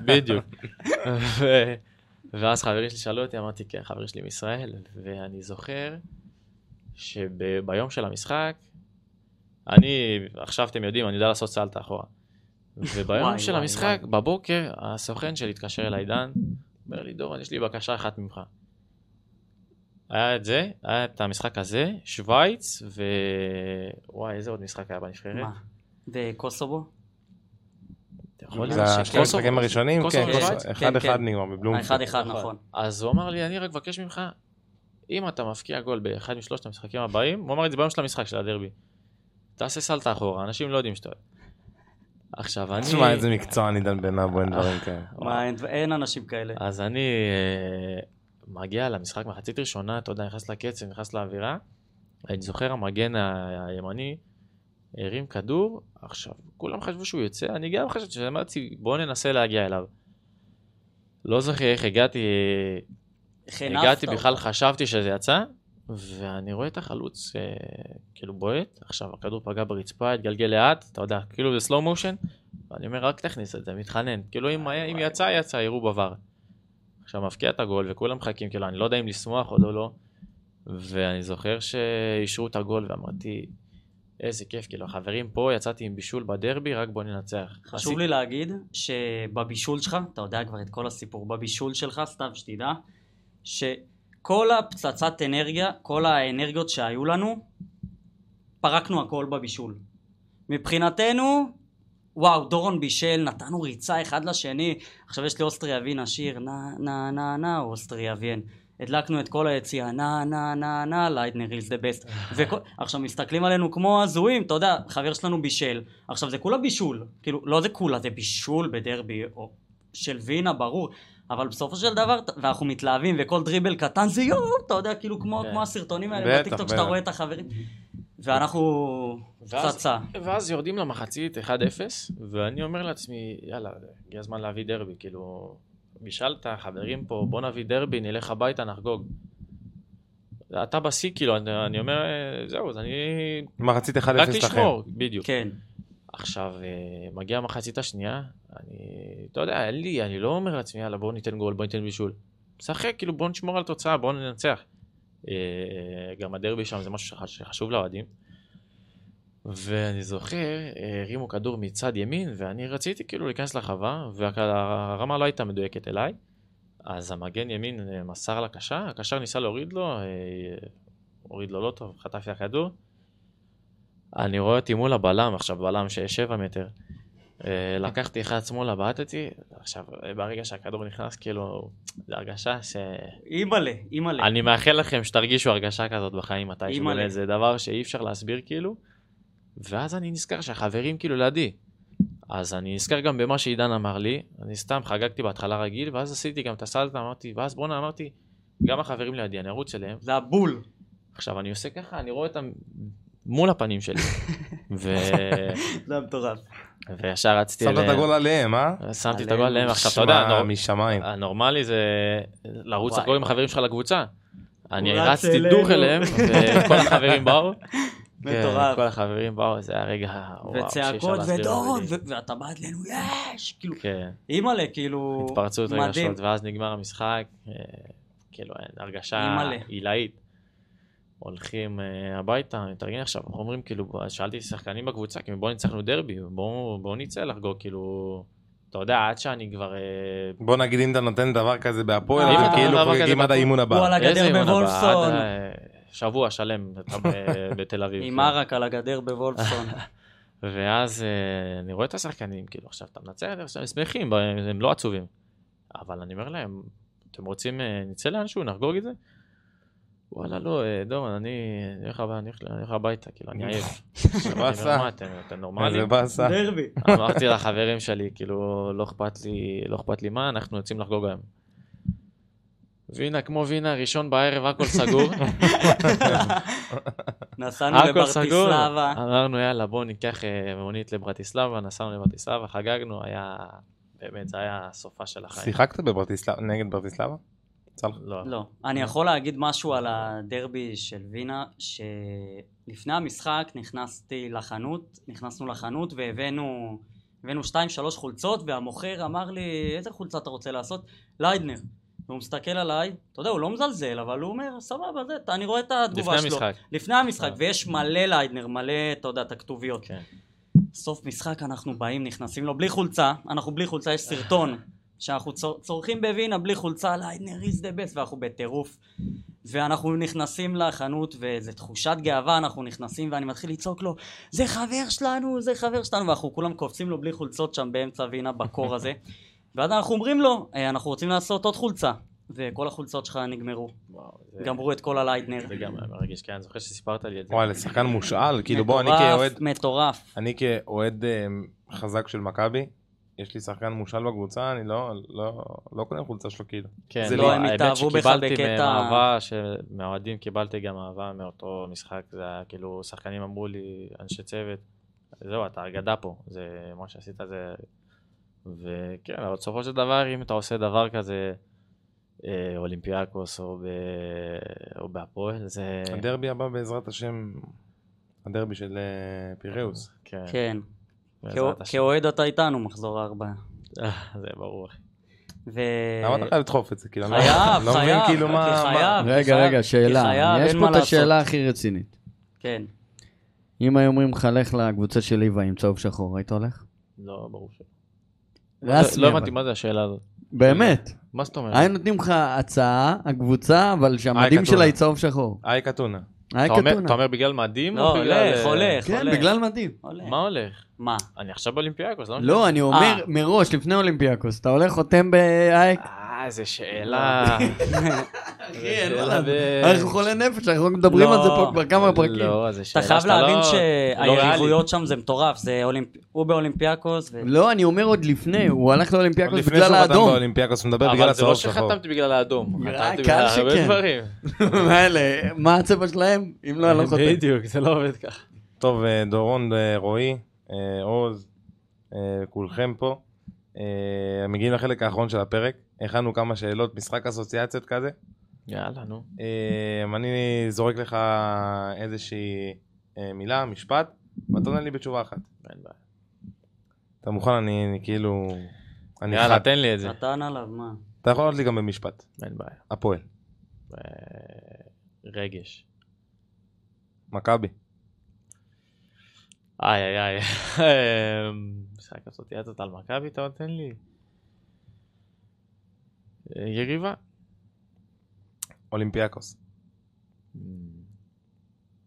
בדיוק. ואז חברים שלי שאלו אותי, אמרתי, כן, חברים שלי מישראל, ואני זוכר שביום של המשחק, אני, עכשיו אתם יודעים, אני יודע לעשות סלטה אחורה. וביום של המשחק, בבוקר, הסוכן שלי התקשר אליי דן, אומר לי, דורון, יש לי בקשה אחת ממך. היה את זה, היה את המשחק הזה, שוויץ, ו... וואי, איזה עוד משחק היה בנבחרת? מה? בקוסובו? זה שני המשחקים הראשונים? כן, אחד אחד נגמר בבלום. אחד אחד, נכון. אז הוא אמר לי, אני רק מבקש ממך, אם אתה מפקיע גול באחד משלושת המשחקים הבאים, הוא אמר את זה ביום של המשחק, של הדרבי, תעשה סלטה אחורה, אנשים לא יודעים שאתה... עכשיו אני... תשמע, איזה מקצוע אני דן בן אבו, אין דברים כאלה. אין אנשים כאלה. אז אני מגיע למשחק מחצית ראשונה, אתה יודע, נכנס לקצב, נכנס לאווירה. אני זוכר, המגן הימני הרים כדור. עכשיו, כולם חשבו שהוא יוצא. אני גם חשבתי שאמרתי, בואו ננסה להגיע אליו. לא זוכר איך הגעתי... הגעתי, בכלל חשבתי שזה יצא. ואני רואה את החלוץ כאילו בועט, עכשיו הכדור פגע ברצפה, התגלגל לאט, אתה יודע, כאילו זה סלואו מושן, ואני אומר רק תכניס את זה, מתחנן, כאילו אם יצא, יצא, יראו בעבר. עכשיו מפקיע את הגול וכולם מחכים, כאילו אני לא יודע אם לשמוח עוד או לא, ואני זוכר שאישרו את הגול ואמרתי, איזה כיף, כאילו החברים פה, יצאתי עם בישול בדרבי, רק בוא ננצח. חשוב לי להגיד שבבישול שלך, אתה יודע כבר את כל הסיפור, בבישול שלך, סתיו שתדע, ש... כל הפצצת אנרגיה, כל האנרגיות שהיו לנו, פרקנו הכל בבישול. מבחינתנו, וואו, דורון בישל, נתנו ריצה אחד לשני. עכשיו יש לי אוסטריה ווינה, שיר, נה, נה, נה, נה, אוסטריה ווינה. הדלקנו את כל היציאה, נה, נה, נה, נה, ליידנר is the best. עכשיו מסתכלים עלינו כמו הזויים, אתה יודע, חבר שלנו בישל. עכשיו זה כולה בישול, כאילו, לא זה כולה, זה בישול בדרבי, או של ווינה, ברור. אבל בסופו של דבר, ואנחנו מתלהבים, וכל דריבל קטן זה יום, אתה יודע, כאילו כמו הסרטונים האלה בטיקטוק שאתה רואה את החברים. ואנחנו פצצה. ואז יורדים למחצית אחד אפס, ואני אומר לעצמי, יאללה, הגיע הזמן להביא דרבי, כאילו, משאלת, חברים פה, בוא נביא דרבי, נלך הביתה, נחגוג. אתה בשיא, כאילו, אני אומר, זהו, אז אני... מחצית אחד אפס לכם. רק לשמור, בדיוק. כן. עכשיו, מגיעה המחצית השנייה, אני, אתה יודע, לי, אני לא אומר לעצמי, יאללה, בוא ניתן גול, בוא ניתן בישול. משחק, כאילו, בוא נשמור על תוצאה, בוא ננצח. גם הדרבי שם זה משהו שחשוב לאוהדים, ואני זוכר הרימו כדור מצד ימין ואני רציתי כאילו להיכנס לחווה והרמה לא הייתה מדויקת אליי, אז המגן ימין מסר לקשר, הקשר ניסה להוריד לו, הוריד לו לא טוב, חטף לכדור, אני רואה אותי מול הבלם, עכשיו בלם שיש שבע מטר, לקחתי אחד שמאלה, בעטתי, עכשיו ברגע שהכדור נכנס, כאילו, זה הרגשה ש... אימאלה, אימאלה. אני מאחל לכם שתרגישו הרגשה כזאת בחיים, מתי שבאמת, זה דבר שאי אפשר להסביר כאילו, ואז אני נזכר שהחברים כאילו לידי, אז אני נזכר גם במה שעידן אמר לי, אני סתם חגגתי בהתחלה רגיל, ואז עשיתי גם את הסלט, אמרתי, ואז בוא'נה, אמרתי, גם החברים לידי, אני ארוץ אליהם. זה הבול. עכשיו אני עושה ככה, אני רואה אותם מול הפנים שלי. זה המטורף. וישר רצתי אליהם. שמת את הגול עליהם, אה? שמתי את הגול עליהם. עכשיו, אתה יודע, הנורמלי זה לרוץ את גול עם החברים שלך לקבוצה. אני רצתי דוך אליהם, וכל החברים באו. מטורף. כל החברים באו, זה הרגע, וואו, וצעקות ודורון, ואתה בא אלינו, יש! כאילו, אימאלה, כאילו... התפרצות רגשות, ואז נגמר המשחק. כאילו, הרגשה עילאית. הולכים הביתה, נתארגן עכשיו, אנחנו אומרים, כאילו, שאלתי שחקנים בקבוצה, כאילו, בואו ניצחנו דרבי, בואו נצא לחגוג, כאילו, אתה יודע, עד שאני כבר... בוא נגיד, אם אתה נותן דבר כזה בהפועל, אתה כאילו חוגגים עד האימון הבא. הוא על הגדר בוולפסון. שבוע שלם, אתה בתל אביב. עם מרק על הגדר בוולפסון. ואז אני רואה את השחקנים, כאילו, עכשיו אתה מנצח, הם שמחים, הם לא עצובים. אבל אני אומר להם, אתם רוצים, נצא לאנשהו, נחגוג את זה? וואלה, לא, דורון, אני הולך הביתה, כאילו, אני עייף. שבאסה. אתם נורמלים? שבאסה. דרבי. אמרתי לחברים שלי, כאילו, לא אכפת לי מה, אנחנו יוצאים לחגוג היום. וינה, כמו וינה, ראשון בערב, הכל סגור. נסענו לברטיסלבה. אמרנו, יאללה, בואו ניקח מעונית לברטיסלבה, נסענו לברטיסלבה, חגגנו, היה, באמת, זה היה הסופה של החיים. שיחקת בברטיסלבה, נגד ברטיסלבה? לא, אני יכול להגיד משהו על הדרבי של וינה, שלפני המשחק נכנסתי לחנות, נכנסנו לחנות והבאנו שתיים שלוש חולצות, והמוכר אמר לי, איזה חולצה אתה רוצה לעשות? ליידנר. והוא מסתכל עליי, אתה יודע, הוא לא מזלזל, אבל הוא אומר, סבבה, אני רואה את התגובה שלו. לפני המשחק. ויש מלא ליידנר, מלא, אתה יודע, את הכתוביות. סוף משחק אנחנו באים, נכנסים לו, בלי חולצה, אנחנו בלי חולצה, יש סרטון. שאנחנו צורכים בווינה בלי חולצה, ליידנר is the best, ואנחנו בטירוף, ואנחנו נכנסים לחנות, וזו תחושת גאווה, אנחנו נכנסים, ואני מתחיל לצעוק לו, זה חבר שלנו, זה חבר שלנו, ואנחנו כולם קופצים לו בלי חולצות שם באמצע וינה, בקור הזה, ואז אנחנו אומרים לו, אנחנו רוצים לעשות עוד חולצה, וכל החולצות שלך נגמרו, גמרו את כל הליידנר. זה גם מרגיש, כן, אני זוכר שסיפרת לי את זה. וואי, לשחקן מושאל, כאילו בוא, אני כאוהד, מטורף. אני כאוהד חזק של מכבי. יש לי שחקן מושל בקבוצה, אני לא, לא, לא קונה חולצה שלו כאילו. כן, לא, הם התאהבו בך בקטע... האמת שקיבלתי מהאהבה, מהאוהדים קיבלתי גם אהבה מאותו משחק, זה היה כאילו, שחקנים אמרו לי, אנשי צוות, זהו, אתה אגדה פה, זה מה שעשית, זה... וכן, אבל בסופו של דבר, אם אתה עושה דבר כזה, אולימפיאקוס או, ב... או בהפועל, זה... הדרבי הבא בעזרת השם, הדרבי של פיראוס. כן. כן. כאוהד אתה איתנו מחזור ארבע. זה ברור. למה אתה חייב לדחוף את זה? חייב, חייב. רגע, רגע, שאלה. יש פה את השאלה הכי רצינית. כן. אם היו אומרים לך, לך לקבוצה של ליבה עם צהוב שחור, היית הולך? לא, ברור שלא. לא הבנתי מה זה השאלה הזאת. באמת. מה זאת אומרת? היו נותנים לך הצעה, הקבוצה, אבל שהמדים שלה היא צהוב שחור. איי קטונה. אתה אומר בגלל מדהים? לא, הולך, הולך. כן, בגלל מדהים. מה הולך? מה? אני עכשיו באולימפיאקוס. לא, אני אומר מראש, לפני אולימפיאקוס. אתה הולך חותם באייק? איזה שאלה. אחי, אין מה לדבר. אנחנו חולי נפש, אנחנו מדברים על זה פה כבר כמה פרקים. לא, איזה שאלה. אתה חייב להבין שהיריבויות שם זה מטורף, הוא באולימפיאקוס. לא, אני אומר עוד לפני, הוא הלך לאולימפיאקוס בגלל האדום. אבל זה לא שחתמתי בגלל האדום. חתמתי בגלל הרבה דברים. מה הצבע שלהם? אם לא, אני לא חותם. בדיוק, זה לא עובד ככה. טוב, דורון, רועי, עוז, כולכם פה. מגיעים לחלק האחרון של הפרק, הכנו כמה שאלות, משחק אסוציאציות כזה. יאללה, נו. אני זורק לך איזושהי מילה, משפט, ואתה נותן לי בתשובה אחת. אתה מוכן, אני כאילו... יאללה, תן לי את זה. אתה ענה עליו, מה? אתה יכול להיות לי גם במשפט. אין בעיה. הפועל. רגש. מכבי. איי, איי, איי. משחק אסוציאציות על מכבי, אתה נותן לי. יריבה. אולימפיאקוס.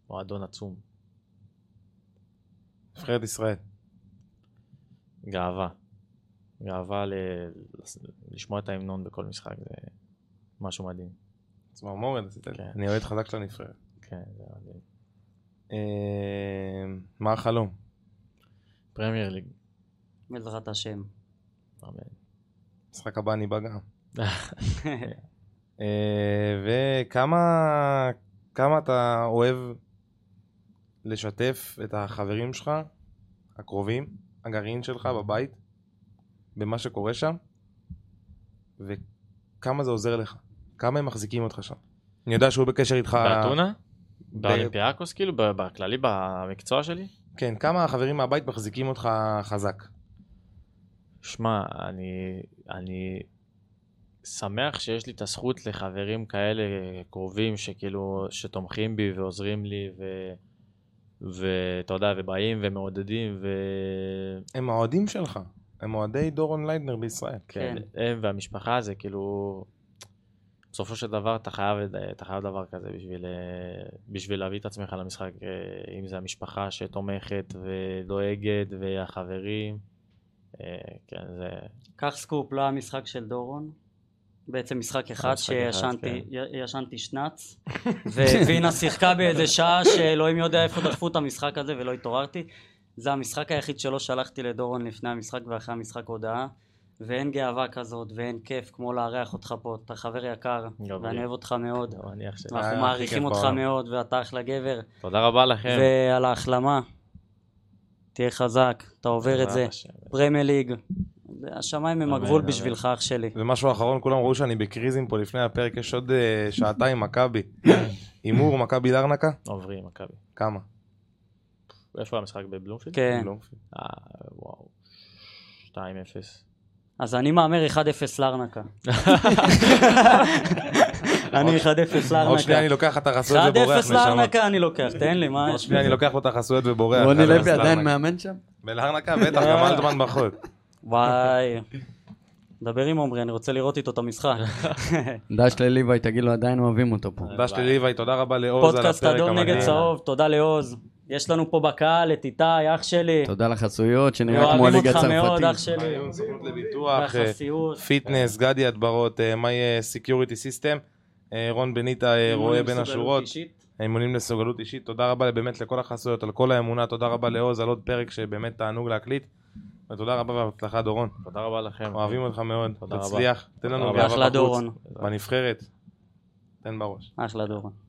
מועדון עצום. נבחרת ישראל. גאווה. גאווה לשמוע את ההמנון בכל משחק, זה משהו מדהים. עצמא מורד, אני אוהד חזק של הנבחרת. כן, זה מדהים. מה החלום? פרמייר ליג. מלכת השם. אמן. משחק הבא אני בא גם. וכמה כמה אתה אוהב לשתף את החברים שלך, הקרובים, הגרעין שלך בבית, במה שקורה שם, וכמה זה עוזר לך? כמה הם מחזיקים אותך שם? אני יודע שהוא בקשר איתך... באתונה? באולימפיאקוס כאילו? בכללי, במקצוע שלי? כן, כמה החברים מהבית מחזיקים אותך חזק? שמע, אני, אני שמח שיש לי את הזכות לחברים כאלה קרובים שכאילו, שתומכים בי ועוזרים לי ו... ואתה יודע, ובאים ומעודדים ו... הם אוהדים שלך, הם אוהדי דורון ליידנר בישראל. כן, כן. הם והמשפחה זה כאילו, בסופו של דבר אתה חייב, אתה חייב דבר כזה בשביל, בשביל להביא את עצמך למשחק, אם זה המשפחה שתומכת ודואגת והחברים. כן, זה... כך סקופ, לא המשחק של דורון, בעצם משחק אחד שישנתי שנץ והבינה שיחקה באיזה שעה שאלוהים יודע איפה דחפו את המשחק הזה ולא התעוררתי. זה המשחק היחיד שלא שלחתי לדורון לפני המשחק ואחרי המשחק הודעה, ואין גאווה כזאת ואין כיף כמו לארח אותך פה, אתה חבר יקר ואני אוהב אותך מאוד, אנחנו מעריכים אותך מאוד ואתה אחלה גבר. תודה רבה לכם. ועל ההחלמה, תהיה חזק, אתה עובר את זה, פרמייר ליג, השמיים הם הגבול בשבילך אח שלי. ומשהו האחרון, כולם ראו שאני בקריזים פה לפני הפרק, יש עוד שעתיים מכבי, אימור מכבי לארנקה? עוברים מכבי. כמה? איפה המשחק בבלומפילד? כן. וואו, שתיים אפס. אז אני מאמר אחד אפס לארנקה. אני אחד אפס לארנקה. עוד שנייה אני לוקח את החסויות ובורח. אחד אפס לארנקה אני לוקח, תן לי מה. עוד שנייה אני לוקח את החסויות ובורח. רוני לוי עדיין מאמן שם? בלארנקה בטח, גם אלטמן בחוץ. וואי, דבר עם עומרי, אני רוצה לראות איתו את המשחק. דש לליווי, תגיד לו, עדיין אוהבים אותו פה. דש לליווי, תודה רבה לעוז על הפרק המדהים. פודקאסט אדום נגד צהוב, תודה לעוז. יש לנו פה בקהל את איתי, אח שלי. תודה לחסויות, שנראה כמו הליגה צרפתית. אוהבים אותך מאוד, אח שלי. סוכנות לביטוח, פיטנס, גדי הדברות, My Security System, רון בניטה, רואה בין השורות. אימונים לסוגלות אישית. תודה רבה באמת לכל החסויות, על כל האמונה. תודה רבה לעוז על עוד פרק שבאמת תענוג להקליט. ותודה רבה והצלחה דורון. תודה רבה לכם. אוהבים אותך מאוד. תצליח. תן לנו גאווה בחוץ. בנבחרת. תן בראש. אחלה דורון.